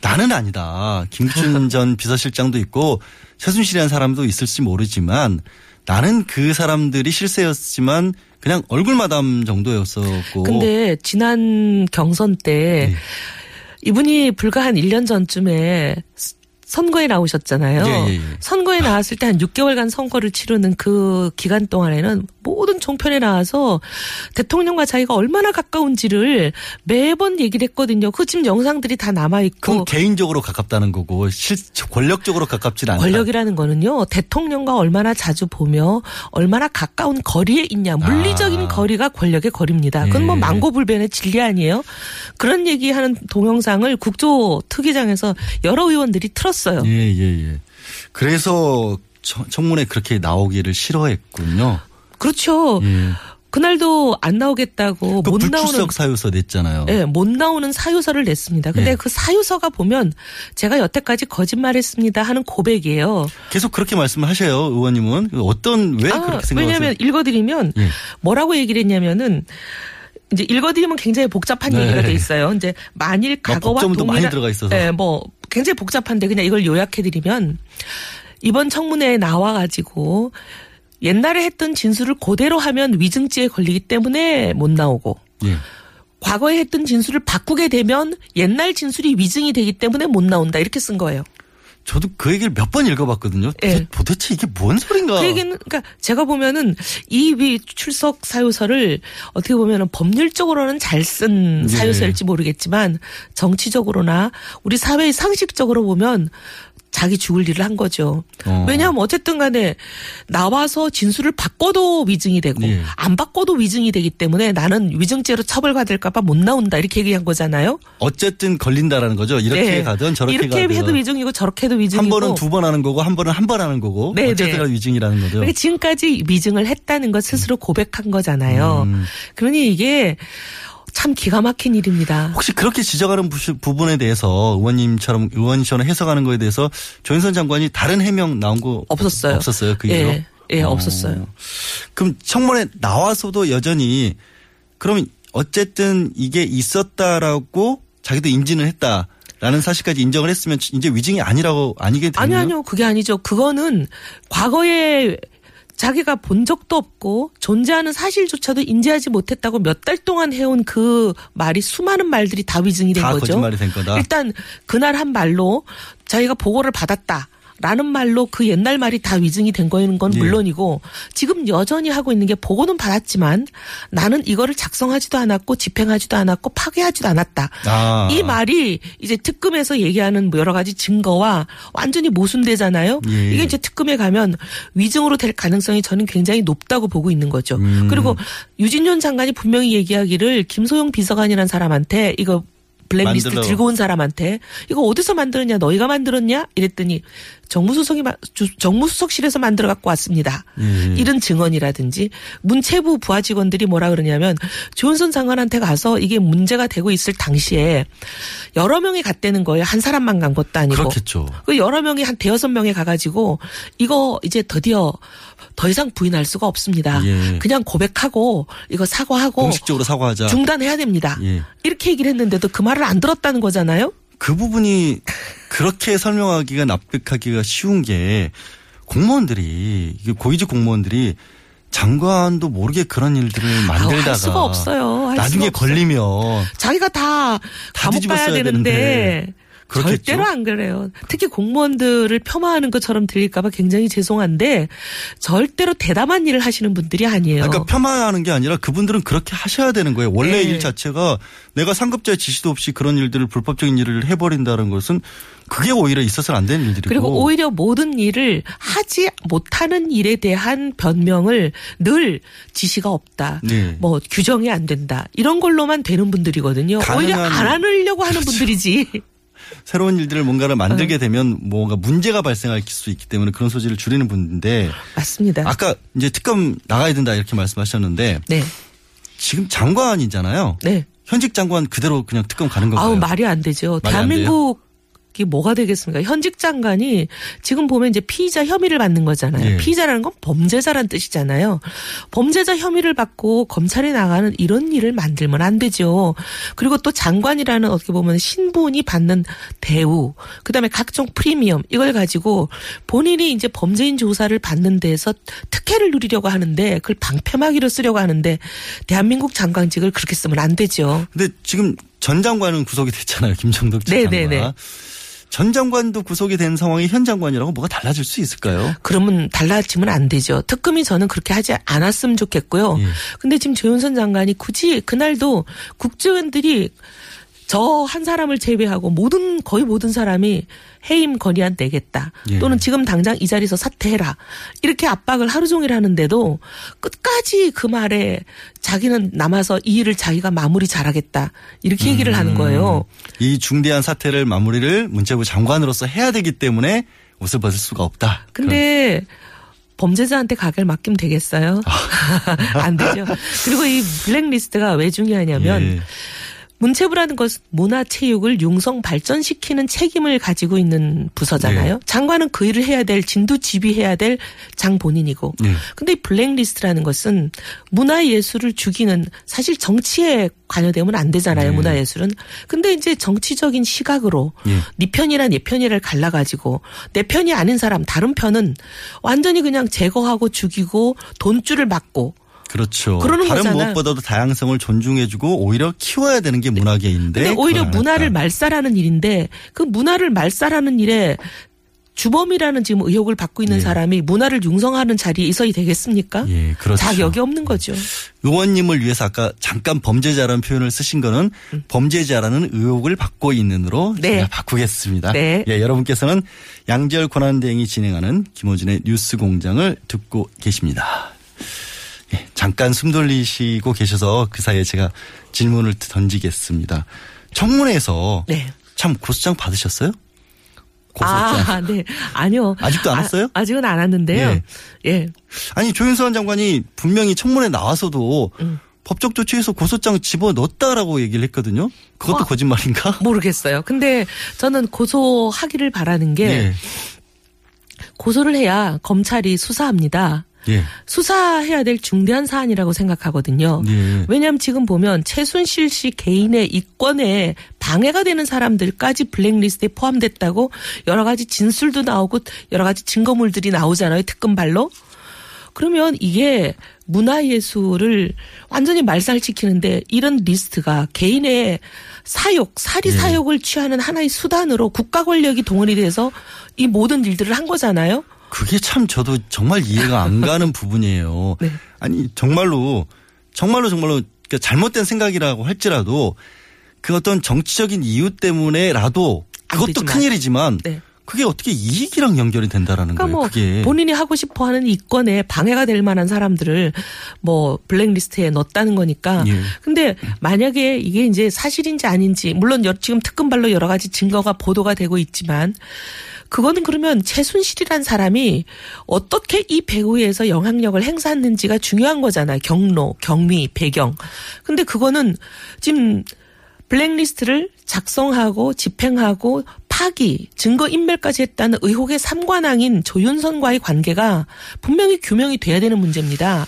나는 아니다. 김기춘 전 비서실장도 있고 최순실이라는 사람도 있을지 모르지만 나는 그 사람들이 실세였지만 그냥 얼굴마담 정도였었고. 근데 지난 경선 때 네. 이분이 불과 한 일 년 전쯤에 선거에 나오셨잖아요. 예, 예, 예. 선거에 나왔을 때 한 육 개월간 선거를 치르는 그 기간 동안에는 모든 종편에 나와서 대통령과 자기가 얼마나 가까운지를 매번 얘기를 했거든요. 그 지금 영상들이 다 남아있고. 그건 개인적으로 가깝다는 거고 실 권력적으로 가깝진 않다. 권력이라는 거는요. 대통령과 얼마나 자주 보며 얼마나 가까운 거리에 있냐. 물리적인 아. 거리가 권력의 거리입니다. 그건 뭐 망고불변의 진리 아니에요. 그런 얘기하는 동영상을 국조 특위장에서 여러 의원들이 틀었어요. 예, 예, 예. 그래서 청문회 그렇게 나오기를 싫어했군요. 그렇죠. 예. 그날도 안 나오겠다고 그 못 나오는 불출석 사유서 냈잖아요. 네, 못 나오는 사유서를 냈습니다. 근데 네. 그 사유서가 보면 제가 여태까지 거짓말했습니다 하는 고백이에요. 계속 그렇게 말씀을 하셔요, 의원님은. 어떤 왜 아, 그렇게 생각하세요? 왜냐하면 읽어드리면 예. 뭐라고 얘기를 했냐면은. 이제 읽어드리면 굉장히 복잡한 네. 얘기가 돼 있어요. 이제 만일 과거와 동일한 많이 들어가 있어서. 네, 뭐 굉장히 복잡한데 그냥 이걸 요약해드리면 이번 청문회에 나와가지고 옛날에 했던 진술을 그대로 하면 위증죄에 걸리기 때문에 못 나오고 예. 과거에 했던 진술을 바꾸게 되면 옛날 진술이 위증이 되기 때문에 못 나온다 이렇게 쓴 거예요. 저도 그 얘기를 몇 번 읽어봤거든요. 네. 도대체 이게 뭔 소린가. 그 얘기는 그러니까 제가 보면은 이 출석 사유서를 어떻게 보면은 법률적으로는 잘 쓴 네. 사유서일지 모르겠지만 정치적으로나 우리 사회의 상식적으로 보면 자기 죽을 일을 한 거죠. 어. 왜냐하면 어쨌든 간에 나와서 진술을 바꿔도 위증이 되고 예. 안 바꿔도 위증이 되기 때문에 나는 위증죄로 처벌받을까 봐 못 나온다 이렇게 얘기한 거잖아요. 어쨌든 걸린다라는 거죠. 이렇게 네. 가든 저렇게 이렇게 가든. 이렇게 해도 위증이고 저렇게 해도 위증이고. 한 번은 두 번 하는 거고 한 번은 한 번 하는 거고. 네네. 어쨌든 위증이라는 거죠. 그러니까 지금까지 위증을 했다는 것 스스로 고백한 거잖아요. 음. 그러니 이게. 참 기가 막힌 일입니다. 혹시 그렇게 지적하는 부분에 대해서 의원님처럼 의원처럼 해석하는 거에 대해서 조윤선 장관이 다른 해명 나온 거 없었어요. 없었어요. 그 이유로? 예, 예 어. 없었어요. 그럼 청문회 나와서도 여전히 그러면 어쨌든 이게 있었다라고 자기도 인지는 했다. 라는 사실까지 인정을 했으면 이제 위증이 아니라고 아니게 되네요. 아니 아니요. 그게 아니죠. 그거는 과거에 자기가 본 적도 없고 존재하는 사실조차도 인지하지 못했다고 몇 달 동안 해온 그 말이 수많은 말들이 다 위증이 된 다 거죠. 다 거짓말이 된 거다. 일단 그날 한 말로 자기가 보고를 받았다. 라는 말로 그 옛날 말이 다 위증이 된 거인 건 물론이고 예. 지금 여전히 하고 있는 게 보고는 받았지만 나는 이거를 작성하지도 않았고 집행하지도 않았고 파괴하지도 않았다. 아. 이 말이 이제 특검에서 얘기하는 여러 가지 증거와 완전히 모순되잖아요. 예. 이게 이제 특검에 가면 위증으로 될 가능성이 저는 굉장히 높다고 보고 있는 거죠. 음. 그리고 유진현 장관이 분명히 얘기하기를 김소영 비서관이라는 사람한테 이거 블랙리스트 만들어. 들고 온 사람한테 이거 어디서 만들었냐 너희가 만들었냐 이랬더니 정무수석이 정무수석실에서 만들어 갖고 왔습니다. 음. 이런 증언이라든지 문체부 부하 직원들이 뭐라 그러냐면 조윤선 장관한테 가서 이게 문제가 되고 있을 당시에 여러 명이 갔다는 거예요. 한 사람만 간 것도 아니고. 그렇겠죠. 그 여러 명이 한 대여섯 명이 가가지고 이거 이제 드디어 더 이상 부인할 수가 없습니다. 예. 그냥 고백하고 이거 사과하고 공식적으로 사과하자. 중단해야 됩니다. 예. 이렇게 얘기를 했는데도 그 말을 안 들었다는 거잖아요. 그 부분이 그렇게 설명하기가 납득하기가 쉬운 게 공무원들이 고위직 공무원들이 장관도 모르게 그런 일들을 만들다가 할 수가 없어요. 할 나중에 수가 걸리면 없어요. 자기가 다, 다 감옥 가야 되는데, 되는데. 절대로 안 그래요. 특히 공무원들을 폄하하는 것처럼 들릴까 봐 굉장히 죄송한데 절대로 대담한 일을 하시는 분들이 아니에요. 그러니까 폄하하는 게 아니라 그분들은 그렇게 하셔야 되는 거예요. 원래 네. 일 자체가 내가 상급자의 지시도 없이 그런 일들을 불법적인 일을 해버린다는 것은 그게 오히려 있어서는 안 되는 일들이고. 그리고 오히려 모든 일을 하지 못하는 일에 대한 변명을 늘 지시가 없다. 네. 뭐 규정이 안 된다. 이런 걸로만 되는 분들이거든요. 오히려 안 하려고 하는 그렇죠. 분들이지. 새로운 일들을 뭔가를 만들게 되면 뭔가 문제가 발생할 수 있기 때문에 그런 소지를 줄이는 분인데. 맞습니다. 아까 이제 특검 나가야 된다 이렇게 말씀하셨는데. 네. 지금 장관이잖아요. 네. 현직 장관 그대로 그냥 특검 가는 건가요? 아우, 말이 안 되죠. 말이 대한민국. 안 이게 뭐가 되겠습니까? 현직 장관이 지금 보면 이제 피의자 혐의를 받는 거잖아요. 예. 피의자라는 건 범죄자란 뜻이잖아요. 범죄자 혐의를 받고 검찰에 나가는 이런 일을 만들면 안 되죠. 그리고 또 장관이라는 어떻게 보면 신분이 받는 대우, 그다음에 각종 프리미엄 이걸 가지고 본인이 이제 범죄인 조사를 받는 데에서 특혜를 누리려고 하는데 그걸 방패막이로 쓰려고 하는데 대한민국 장관직을 그렇게 쓰면 안 되죠. 근데 지금 전 장관은 구속이 됐잖아요. 김정덕 전 장관. 네네네. 전 장관도 구속이 된 상황이 현 장관이라고 뭐가 달라질 수 있을까요? 그러면 달라지면 안 되죠. 특검이 저는 그렇게 하지 않았으면 좋겠고요. 그런데 예. 지금 조윤선 장관이 굳이 그날도 국정원들이 저 한 사람을 제외하고 모든 거의 모든 사람이 해임 건의안 내겠다. 예. 또는 지금 당장 이 자리에서 사퇴해라. 이렇게 압박을 하루 종일 하는데도 끝까지 그 말에 자기는 남아서 이 일을 자기가 마무리 잘하겠다. 이렇게 얘기를 음. 하는 거예요. 이 중대한 사태를 마무리를 문체부 장관으로서 해야 되기 때문에 옷을 벗을 수가 없다. 근데 그런. 범죄자한테 가게를 맡기면 되겠어요? 안 되죠. 그리고 이 블랙리스트가 왜 중요하냐면 예. 문체부라는 것은 문화체육을 융성발전시키는 책임을 가지고 있는 부서잖아요. 네. 장관은 그 일을 해야 될 진두지휘해야 될 장본인이고. 그런데 네. 블랙리스트라는 것은 문화예술을 죽이는 사실 정치에 관여되면 안 되잖아요. 네. 문화예술은. 근데 이제 정치적인 시각으로 네, 네 편이나 내 편이를 갈라가지고 내 편이 아닌 사람 다른 편은 완전히 그냥 제거하고 죽이고 돈줄을 막고. 그렇죠. 다른 거잖아요. 무엇보다도 다양성을 존중해주고 오히려 키워야 되는 게 문화계인데. 오히려 문화를 했다. 말살하는 일인데 그 문화를 말살하는 일에 주범이라는 지금 의혹을 받고 있는 예. 사람이 문화를 융성하는 자리에 있어야 되겠습니까? 예, 그렇죠. 자격이 없는 거죠. 의원님을 위해서 아까 잠깐 범죄자라는 표현을 쓰신 거는 음. 범죄자라는 의혹을 받고 있는으로 네. 제가 바꾸겠습니다. 네. 예, 여러분께서는 양재열 권한대행이 진행하는 김호진의 뉴스공장을 듣고 계십니다. 잠깐 숨 돌리시고 계셔서 그 사이에 제가 질문을 던지겠습니다. 청문회에서 네. 참 고소장 받으셨어요? 고소장. 아, 네. 아니요. 아직도 안 왔어요? 아, 아직은 안 왔는데요. 예. 예. 아니, 조윤선 장관이 분명히 청문회 나와서도 음. 법적 조치에서 고소장 집어넣었다라고 얘기를 했거든요. 그것도 어, 거짓말인가? 모르겠어요. 근데 저는 고소하기를 바라는 게 예. 고소를 해야 검찰이 수사합니다. 예. 수사해야 될 중대한 사안이라고 생각하거든요. 예. 왜냐하면 지금 보면 최순실 씨 개인의 이권에 방해가 되는 사람들까지 블랙리스트에 포함됐다고 여러 가지 진술도 나오고 여러 가지 증거물들이 나오잖아요. 특검발로. 그러면 이게 문화예술을 완전히 말살시키는데 이런 리스트가 개인의 사욕, 사리 사욕을 취하는 하나의 수단으로 국가 권력이 동원이 돼서 이 모든 일들을 한 거잖아요. 그게 참 저도 정말 이해가 안 가는 부분이에요. 네. 아니 정말로 정말로 정말로 잘못된 생각이라고 할지라도 그 어떤 정치적인 이유 때문에라도 그것도 큰일이지만 네. 그게 어떻게 이익이랑 연결이 된다라는 그러니까 거예요. 뭐 그게 본인이 하고 싶어하는 이권에 방해가 될 만한 사람들을 뭐 블랙리스트에 넣었다는 거니까. 예. 근데 만약에 이게 이제 사실인지 아닌지, 물론 지금 특검발로 여러 가지 증거가 보도가 되고 있지만, 그거는 그러면 최순실이란 사람이 어떻게 이 배후에서 영향력을 행사했는지가 중요한 거잖아요. 경로, 경위, 배경. 근데 그거는 지금 블랙리스트를 작성하고 집행하고 파기, 증거인멸까지 했다는 의혹의 삼관왕인 조윤선과의 관계가 분명히 규명이 돼야 되는 문제입니다.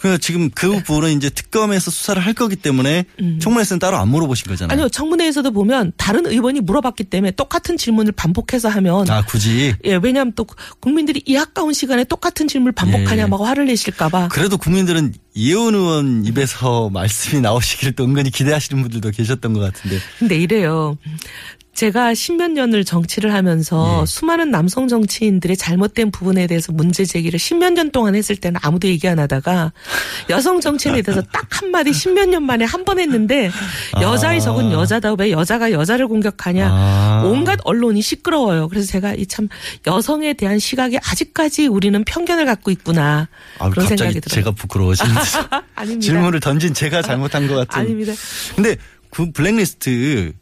그 지금 그 부분은 이제 특검에서 수사를 할 거기 때문에 음. 청문회에서는 따로 안 물어보신 거잖아요. 아니요. 청문회에서도 보면 다른 의원이 물어봤기 때문에 똑같은 질문을 반복해서 하면. 아, 굳이? 예, 왜냐하면 또 국민들이 이 아까운 시간에 똑같은 질문을 반복하냐 예. 막 화를 내실까 봐. 그래도 국민들은 이혜훈 의원 입에서 말씀이 나오시길 또 은근히 기대하시는 분들도 계셨던 것 같은데. 근데 이래요. 제가 십몇 년을 정치를 하면서 네. 수많은 남성 정치인들의 잘못된 부분에 대해서 문제 제기를 십몇 년 동안 했을 때는 아무도 얘기 안 하다가 여성 정치인에 대해서 딱 한마디 십몇 년 만에 한 번 했는데 여자의 아. 적은 여자다. 왜 여자가 여자를 공격하냐. 아. 온갖 언론이 시끄러워요. 그래서 제가 이 참 여성에 대한 시각이 아직까지 우리는 편견을 갖고 있구나. 아, 그런 생각이 들어요. 제가 부끄러워지는 질문을 던진 제가 잘못한 것 같은. 아닙니다. 근데 그 블랙리스트.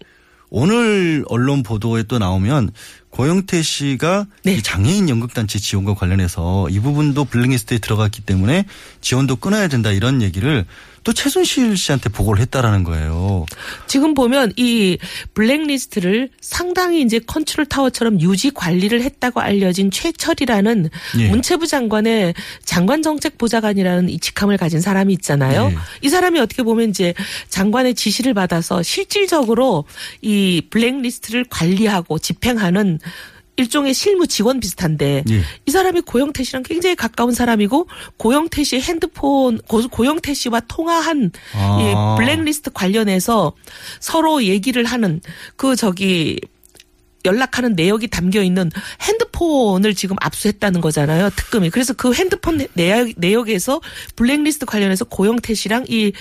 오늘 언론 보도에 또 나오면 고영태 씨가 네. 이 장애인 연극단체 지원과 관련해서 이 부분도 블랙리스트에 들어갔기 때문에 지원도 끊어야 된다 이런 얘기를 또 최순실 씨한테 보고를 했다라는 거예요. 지금 보면 이 블랙리스트를 상당히 이제 컨트롤 타워처럼 유지 관리를 했다고 알려진 최철이라는 예. 문체부 장관의 장관 정책 보좌관이라는 이 직함을 가진 사람이 있잖아요. 예. 이 사람이 어떻게 보면 이제 장관의 지시를 받아서 실질적으로 이 블랙리스트를 관리하고 집행하는 일종의 실무 직원 비슷한데 예. 이 사람이 고영태 씨랑 굉장히 가까운 사람이고 고영태 씨의 핸드폰 고, 고영태 씨와 통화한 아. 이 블랙리스트 관련해서 서로 얘기를 하는 그 저기 연락하는 내역이 담겨있는 핸드폰을 지금 압수했다는 거잖아요. 특검이. 그래서 그 핸드폰 내역, 내역에서 블랙리스트 관련해서 고영태 씨랑 이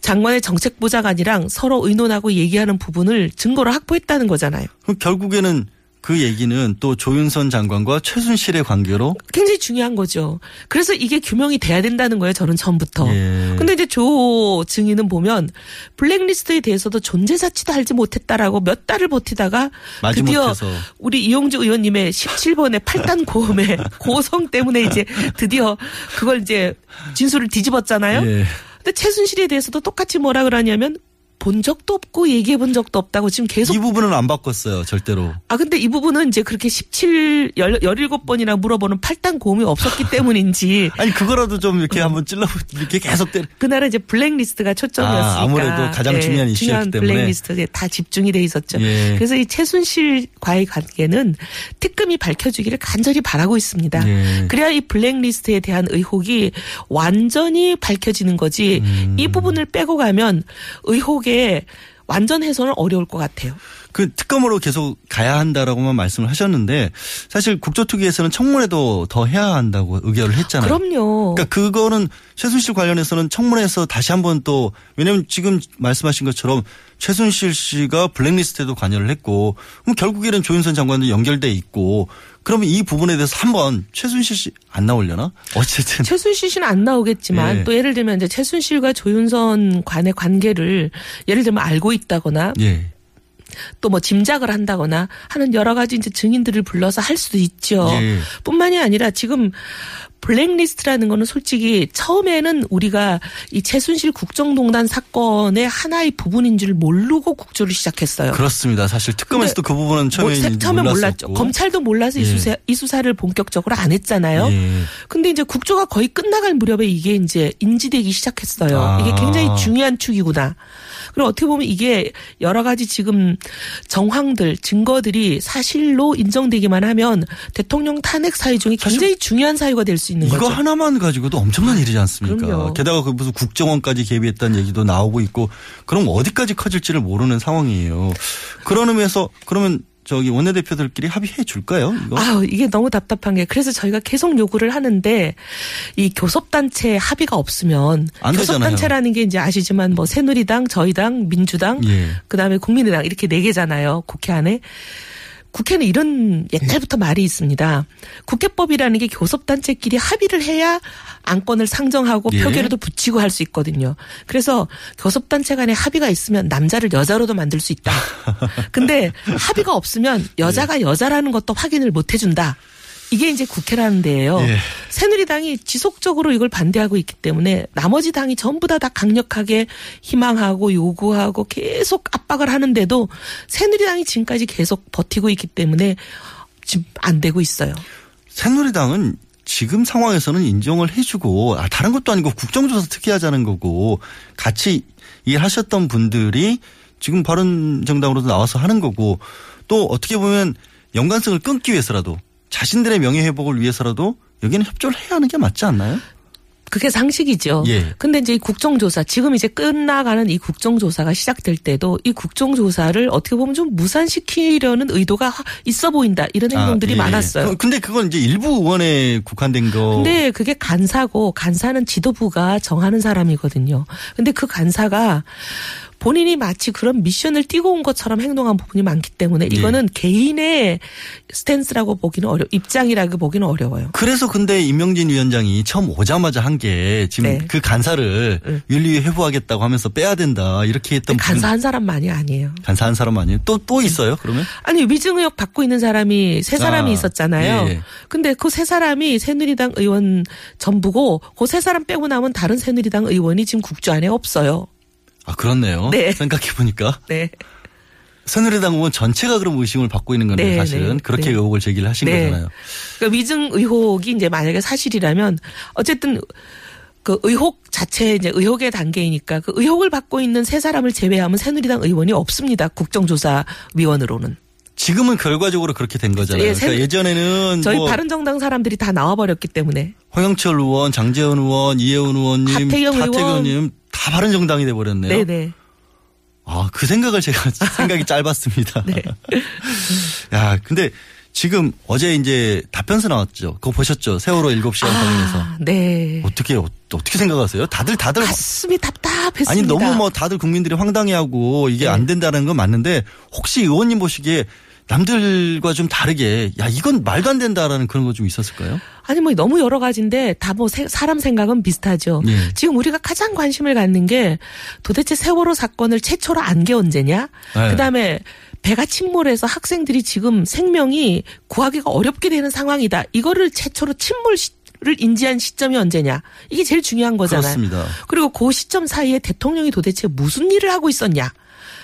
장관의 정책보좌관이랑 서로 의논하고 얘기하는 부분을 증거로 확보했다는 거잖아요. 그럼 결국에는 그 얘기는 또 조윤선 장관과 최순실의 관계로 굉장히 중요한 거죠. 그래서 이게 규명이 돼야 된다는 거예요. 저는 처음부터. 예. 근데 이제 조 증인은 보면 블랙리스트에 대해서도 존재 자체도 알지 못했다라고 몇 달을 버티다가 드디어 못해서. 우리 이용주 의원님의 십칠 번의 팔 단 고음의 고성 때문에 이제 드디어 그걸 이제 진술을 뒤집었잖아요. 예. 근데 최순실에 대해서도 똑같이 뭐라 그러냐면 본 적도 없고 얘기해 본 적도 없다고 지금 계속. 이 부분은 안 바꿨어요. 절대로. 아 근데 이 부분은 이제 그렇게 십칠, 십칠 번이나 물어보는 팔 단 고음이 없었기 때문인지. 아니 그거라도 좀 이렇게 한번 찔러 이렇게 계속 때려. 그날은 이제 블랙리스트가 초점이었으니까. 아, 아무래도 가장 네, 중요한 이슈였기 때문에. 블랙리스트에 다 집중이 돼 있었죠. 예. 그래서 이 최순실과의 관계는 특검이 밝혀주기를 간절히 바라고 있습니다. 예. 그래야 이 블랙리스트에 대한 의혹이 완전히 밝혀지는 거지 음. 이 부분을 빼고 가면 의혹에 완전 해소는 어려울 것 같아요. 그 특검으로 계속 가야 한다라고만 말씀을 하셨는데 사실 국조특위에서는 청문회도 더 해야 한다고 의결을 했잖아요. 그럼요. 그러니까 그거는 최순실 관련해서는 청문회에서 다시 한번 또 왜냐하면 지금 말씀하신 것처럼 최순실 씨가 블랙리스트에도 관여를 했고 그럼 결국에는 조윤선 장관도 연결돼 있고 그러면 이 부분에 대해서 한번 최순실 씨 안 나오려나? 어쨌든. 최순실 씨는 안 나오겠지만 예. 또 예를 들면 이제 최순실과 조윤선 관의 관계를 예를 들면 알고 있다거나 예. 또 뭐 짐작을 한다거나 하는 여러 가지 이제 증인들을 불러서 할 수도 있죠. 예. 뿐만이 아니라 지금 블랙리스트라는 거는 솔직히 처음에는 우리가 이 최순실 국정농단 사건의 하나의 부분인 줄 모르고 국조를 시작했어요. 그렇습니다. 사실 특검에서도 그 부분은 처음에 몰랐었고. 처음에 몰랐죠. 검찰도 몰라서 예. 수사, 이 수사를 본격적으로 안 했잖아요. 예. 근데 이제 국조가 거의 끝나갈 무렵에 이게 이제 인지되기 시작했어요. 아. 이게 굉장히 중요한 축이구나. 그리고 어떻게 보면 이게 여러 가지 지금 정황들, 증거들이 사실로 인정되기만 하면 대통령 탄핵 사유 중에 굉장히 중요한 사유가 될 수 있는 이거 거죠. 하나만 가지고도 엄청난 일이지 않습니까? 그럼요. 게다가 그 무슨 국정원까지 개입했다는 얘기도 나오고 있고 그럼 어디까지 커질지를 모르는 상황이에요. 그런 의미에서 그러면 저기 원내대표들끼리 합의해 줄까요? 이거? 아, 이게 너무 답답한 게 그래서 저희가 계속 요구를 하는데 이 교섭단체 합의가 없으면 안 교섭단체라는 되잖아요. 게 이제 아시지만 뭐 새누리당, 저희당, 민주당, 예. 그다음에 국민의당 이렇게 네 개잖아요. 국회 안에. 국회는 이런 옛날부터 말이 있습니다. 국회법이라는 게 교섭단체끼리 합의를 해야 안건을 상정하고 예. 표결에도 붙이고 할 수 있거든요. 그래서 교섭단체 간에 합의가 있으면 남자를 여자로도 만들 수 있다. 근데 합의가 없으면 여자가 여자라는 것도 확인을 못 해준다. 이게 이제 국회라는 데예요. 예. 새누리당이 지속적으로 이걸 반대하고 있기 때문에 나머지 당이 전부 다 다 강력하게 희망하고 요구하고 계속 압박을 하는데도 새누리당이 지금까지 계속 버티고 있기 때문에 지금 안 되고 있어요. 새누리당은 지금 상황에서는 인정을 해주고 아, 다른 것도 아니고 국정조사 특위하자는 거고 같이 일하셨던 분들이 지금 바른정당으로도 나와서 하는 거고 또 어떻게 보면 연관성을 끊기 위해서라도 자신들의 명예회복을 위해서라도 여기는 협조를 해야 하는 게 맞지 않나요? 그게 상식이죠. 예. 근데 이제 이 국정조사, 지금 이제 끝나가는 이 국정조사가 시작될 때도 이 국정조사를 어떻게 보면 좀 무산시키려는 의도가 있어 보인다. 이런 행동들이 아, 예. 많았어요. 근데 그건 이제 일부 의원에 국한된 거. 근데 그게 간사고 간사는 지도부가 정하는 사람이거든요. 근데 그 간사가 본인이 마치 그런 미션을 띄고 온 것처럼 행동한 부분이 많기 때문에 이거는 예. 개인의 스탠스라고 보기는 어려, 입장이라고 보기는 어려워요. 그래서 근데 임명진 위원장이 처음 오자마자 한 게 지금 네. 그 간사를 응. 윤리위 회부하겠다고 하면서 빼야 된다 이렇게 했던 분. 간사 한 사람만이 아니에요. 간사 한 사람 아니에요. 또, 또 있어요 그러면? 아니 위증 의혹 받고 있는 사람이 세 사람이 아, 있었잖아요. 예. 근데 그 세 사람이 새누리당 의원 전부고 그 세 사람 빼고 나면 다른 새누리당 의원이 지금 국조 안에 없어요. 아, 그렇네요. 네. 생각해보니까. 네. 새누리당 의원 전체가 그럼 의심을 받고 있는 건데 네, 사실은 네, 그렇게 네. 의혹을 제기를 하신 네. 거잖아요. 그러니까 위증 의혹이 이제 만약에 사실이라면 어쨌든 그 의혹 자체 이제 의혹의 단계이니까 그 의혹을 받고 있는 세 사람을 제외하면 새누리당 의원이 없습니다. 국정조사위원으로는. 지금은 결과적으로 그렇게 된 거잖아요. 예, 그러니까 예전에는 저희 뭐 바른정당 사람들이 다 나와버렸기 때문에 황영철 의원, 장재원 의원, 이혜훈 의원님, 하태경 의원님 다 바른정당이 돼버렸네요. 네네. 아, 그 생각을 제가 생각이 짧았습니다. 네. 야, 근데 지금 어제 이제 답변서 나왔죠. 그거 보셨죠? 세월호 일곱 시간 강연에서. 아, 네. 어떻게 어떻게 생각하세요? 다들 다들 가슴이 답답했습니다. 아니 너무 뭐 다들 국민들이 황당해하고 이게 네. 안 된다는 건 맞는데 혹시 의원님 보시기에. 남들과 좀 다르게 야 이건 말도 안 된다라는 그런 거 좀 있었을까요? 아니 뭐 너무 여러 가지인데 다 뭐 사람 생각은 비슷하죠. 네. 지금 우리가 가장 관심을 갖는 게 도대체 세월호 사건을 최초로 안 게 언제냐? 네. 그다음에 배가 침몰해서 학생들이 지금 생명이 구하기가 어렵게 되는 상황이다. 이거를 최초로 침몰 시 를 인지한 시점이 언제냐. 이게 제일 중요한 거잖아요. 그렇습니다. 그리고 그 시점 사이에 대통령이 도대체 무슨 일을 하고 있었냐.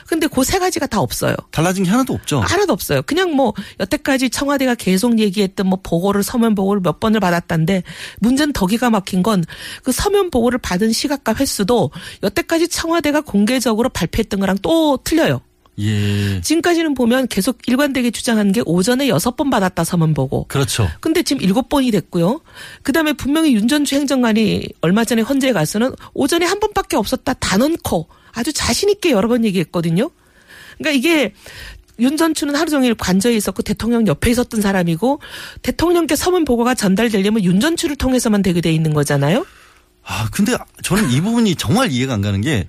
근데 그 세 가지가 다 없어요. 달라진 게 하나도 없죠. 하나도 없어요. 그냥 뭐 여태까지 청와대가 계속 얘기했던 뭐 보고를 서면 보고를 몇 번을 받았다는데 문제는 더 기가 막힌 건 그 서면 보고를 받은 시각과 횟수도 여태까지 청와대가 공개적으로 발표했던 거랑 또 틀려요. 예. 지금까지는 보면 계속 일관되게 주장한 게 오전에 여섯 번 받았다 서면 보고. 그렇죠. 근데 지금 일곱 번이 됐고요. 그다음에 분명히 윤 전 행정관이 얼마 전에 헌재에 가서는 오전에 한 번밖에 없었다 다 넣고 아주 자신 있게 여러 번 얘기했거든요. 그러니까 이게 윤 전추는 하루 종일 관저에 있었고 대통령 옆에 있었던 사람이고 대통령께 서면 보고가 전달되려면 윤 전추를 통해서만 되게 돼 있는 거잖아요. 아, 근데 저는 이 부분이 정말 이해가 안 가는 게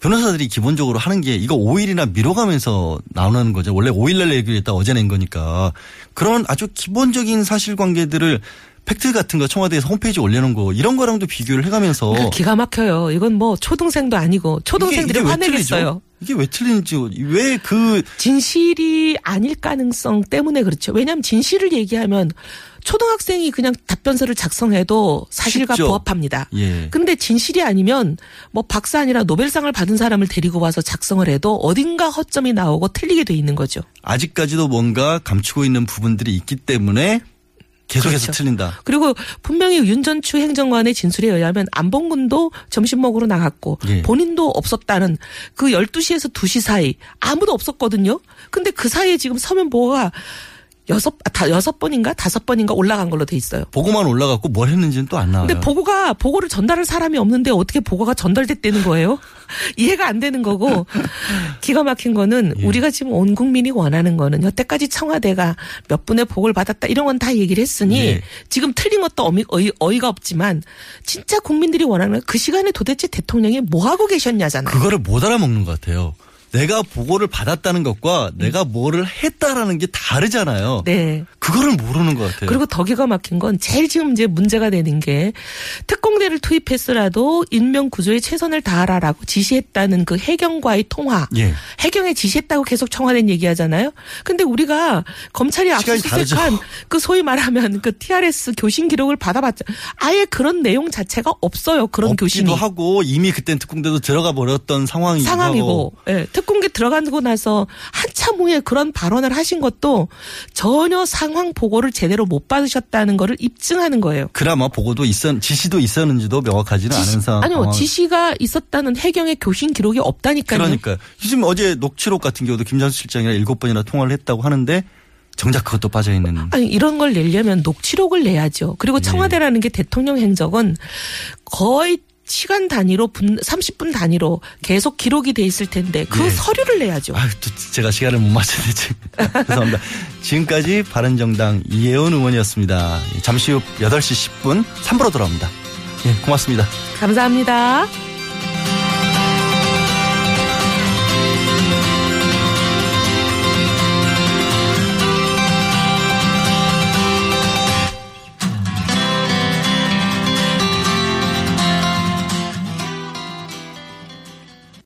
변호사들이 기본적으로 하는 게 이거 오 일이나 미뤄가면서 나오는 거죠. 원래 오 일날 얘기를 했다 어제 낸 거니까. 그런 아주 기본적인 사실관계들을 팩트 같은 거 청와대에서 홈페이지에 올려놓은 거 이런 거랑도 비교를 해가면서. 그러니까 기가 막혀요. 이건 뭐 초등생도 아니고 초등생들이 화내겠어요. 이게 왜 틀린지 왜 그. 진실이 아닐 가능성 때문에 그렇죠. 왜냐하면 진실을 얘기하면 초등학생이 그냥 답변서를 작성해도 사실과 쉽죠. 부합합니다. 예. 근데 진실이 아니면 뭐 박사 아니라 노벨상을 받은 사람을 데리고 와서 작성을 해도 어딘가 허점이 나오고 틀리게 돼 있는 거죠. 아직까지도 뭔가 감추고 있는 부분들이 있기 때문에 계속해서 그렇죠. 틀린다. 그리고 분명히 윤 전추 행정관의 진술에 의하면 안봉근도 점심 먹으러 나갔고 예. 본인도 없었다는 그 열두 시에서 두 시 사이 아무도 없었거든요. 근데 그 사이에 지금 서면 보고가 여섯, 다, 여섯 번인가 다섯 번인가 올라간 걸로 돼 있어요. 보고만 올라갔고 뭘 했는지는 또 안 나와요. 근데 보고가, 보고를 전달할 사람이 없는데 어떻게 보고가 전달됐다는 거예요? 이해가 안 되는 거고 기가 막힌 거는 예. 우리가 지금 온 국민이 원하는 거는 여태까지 청와대가 몇 분의 보고를 받았다 이런 건 다 얘기를 했으니 예. 지금 틀린 것도 어미, 어이, 어이가 없지만 진짜 국민들이 원하는 건 그 시간에 도대체 대통령이 뭐 하고 계셨냐잖아요. 그거를 못 알아먹는 것 같아요. 내가 보고를 받았다는 것과 음. 내가 뭐를 했다라는 게 다르잖아요. 네. 그거를 모르는 것 같아요. 그리고 더 기가 막힌 건 제일 지금 이제 문제가 되는 게 특공대를 투입했으라도 인명구조에 최선을 다하라라고 지시했다는 그 해경과의 통화. 예. 해경에 지시했다고 계속 청와대는 얘기하잖아요. 근데 우리가 검찰이 압수수색한 그 소위 말하면 그 티알에스 교신 기록을 받아봤자 아예 그런 내용 자체가 없어요. 그런 교신이. 없기도 하고 이미 그땐 특공대도 들어가 버렸던 상황이고. 상황이고. 예. 특공대 들어가고 나서 한참 후에 그런 발언을 하신 것도 전혀 상황 보고를 제대로 못 받으셨다는 거를 입증하는 거예요. 그나마 보고도 있었, 지시도 있었는지도 명확하지는 지시, 않은 상황. 아니요. 상황. 지시가 있었다는 해경의 교신 기록이 없다니까요. 그러니까요. 지금 어제 녹취록 같은 경우도 김장수 실장이랑 일곱 번이나 통화를 했다고 하는데 정작 그것도 빠져있는. 아니, 이런 걸 내려면 녹취록을 내야죠. 그리고 청와대라는 네. 게 대통령 행적은 거의 시간 단위로 분, 삼십 분 단위로 계속 기록이 돼 있을 텐데 그 네. 서류를 내야죠. 아, 또 제가 시간을 못 맞춰서 죄송합니다. 지금까지 바른정당 이혜훈 의원이었습니다. 잠시 후 여덟 시 십 분 삼 부로 돌아옵니다. 예, 고맙습니다. 감사합니다.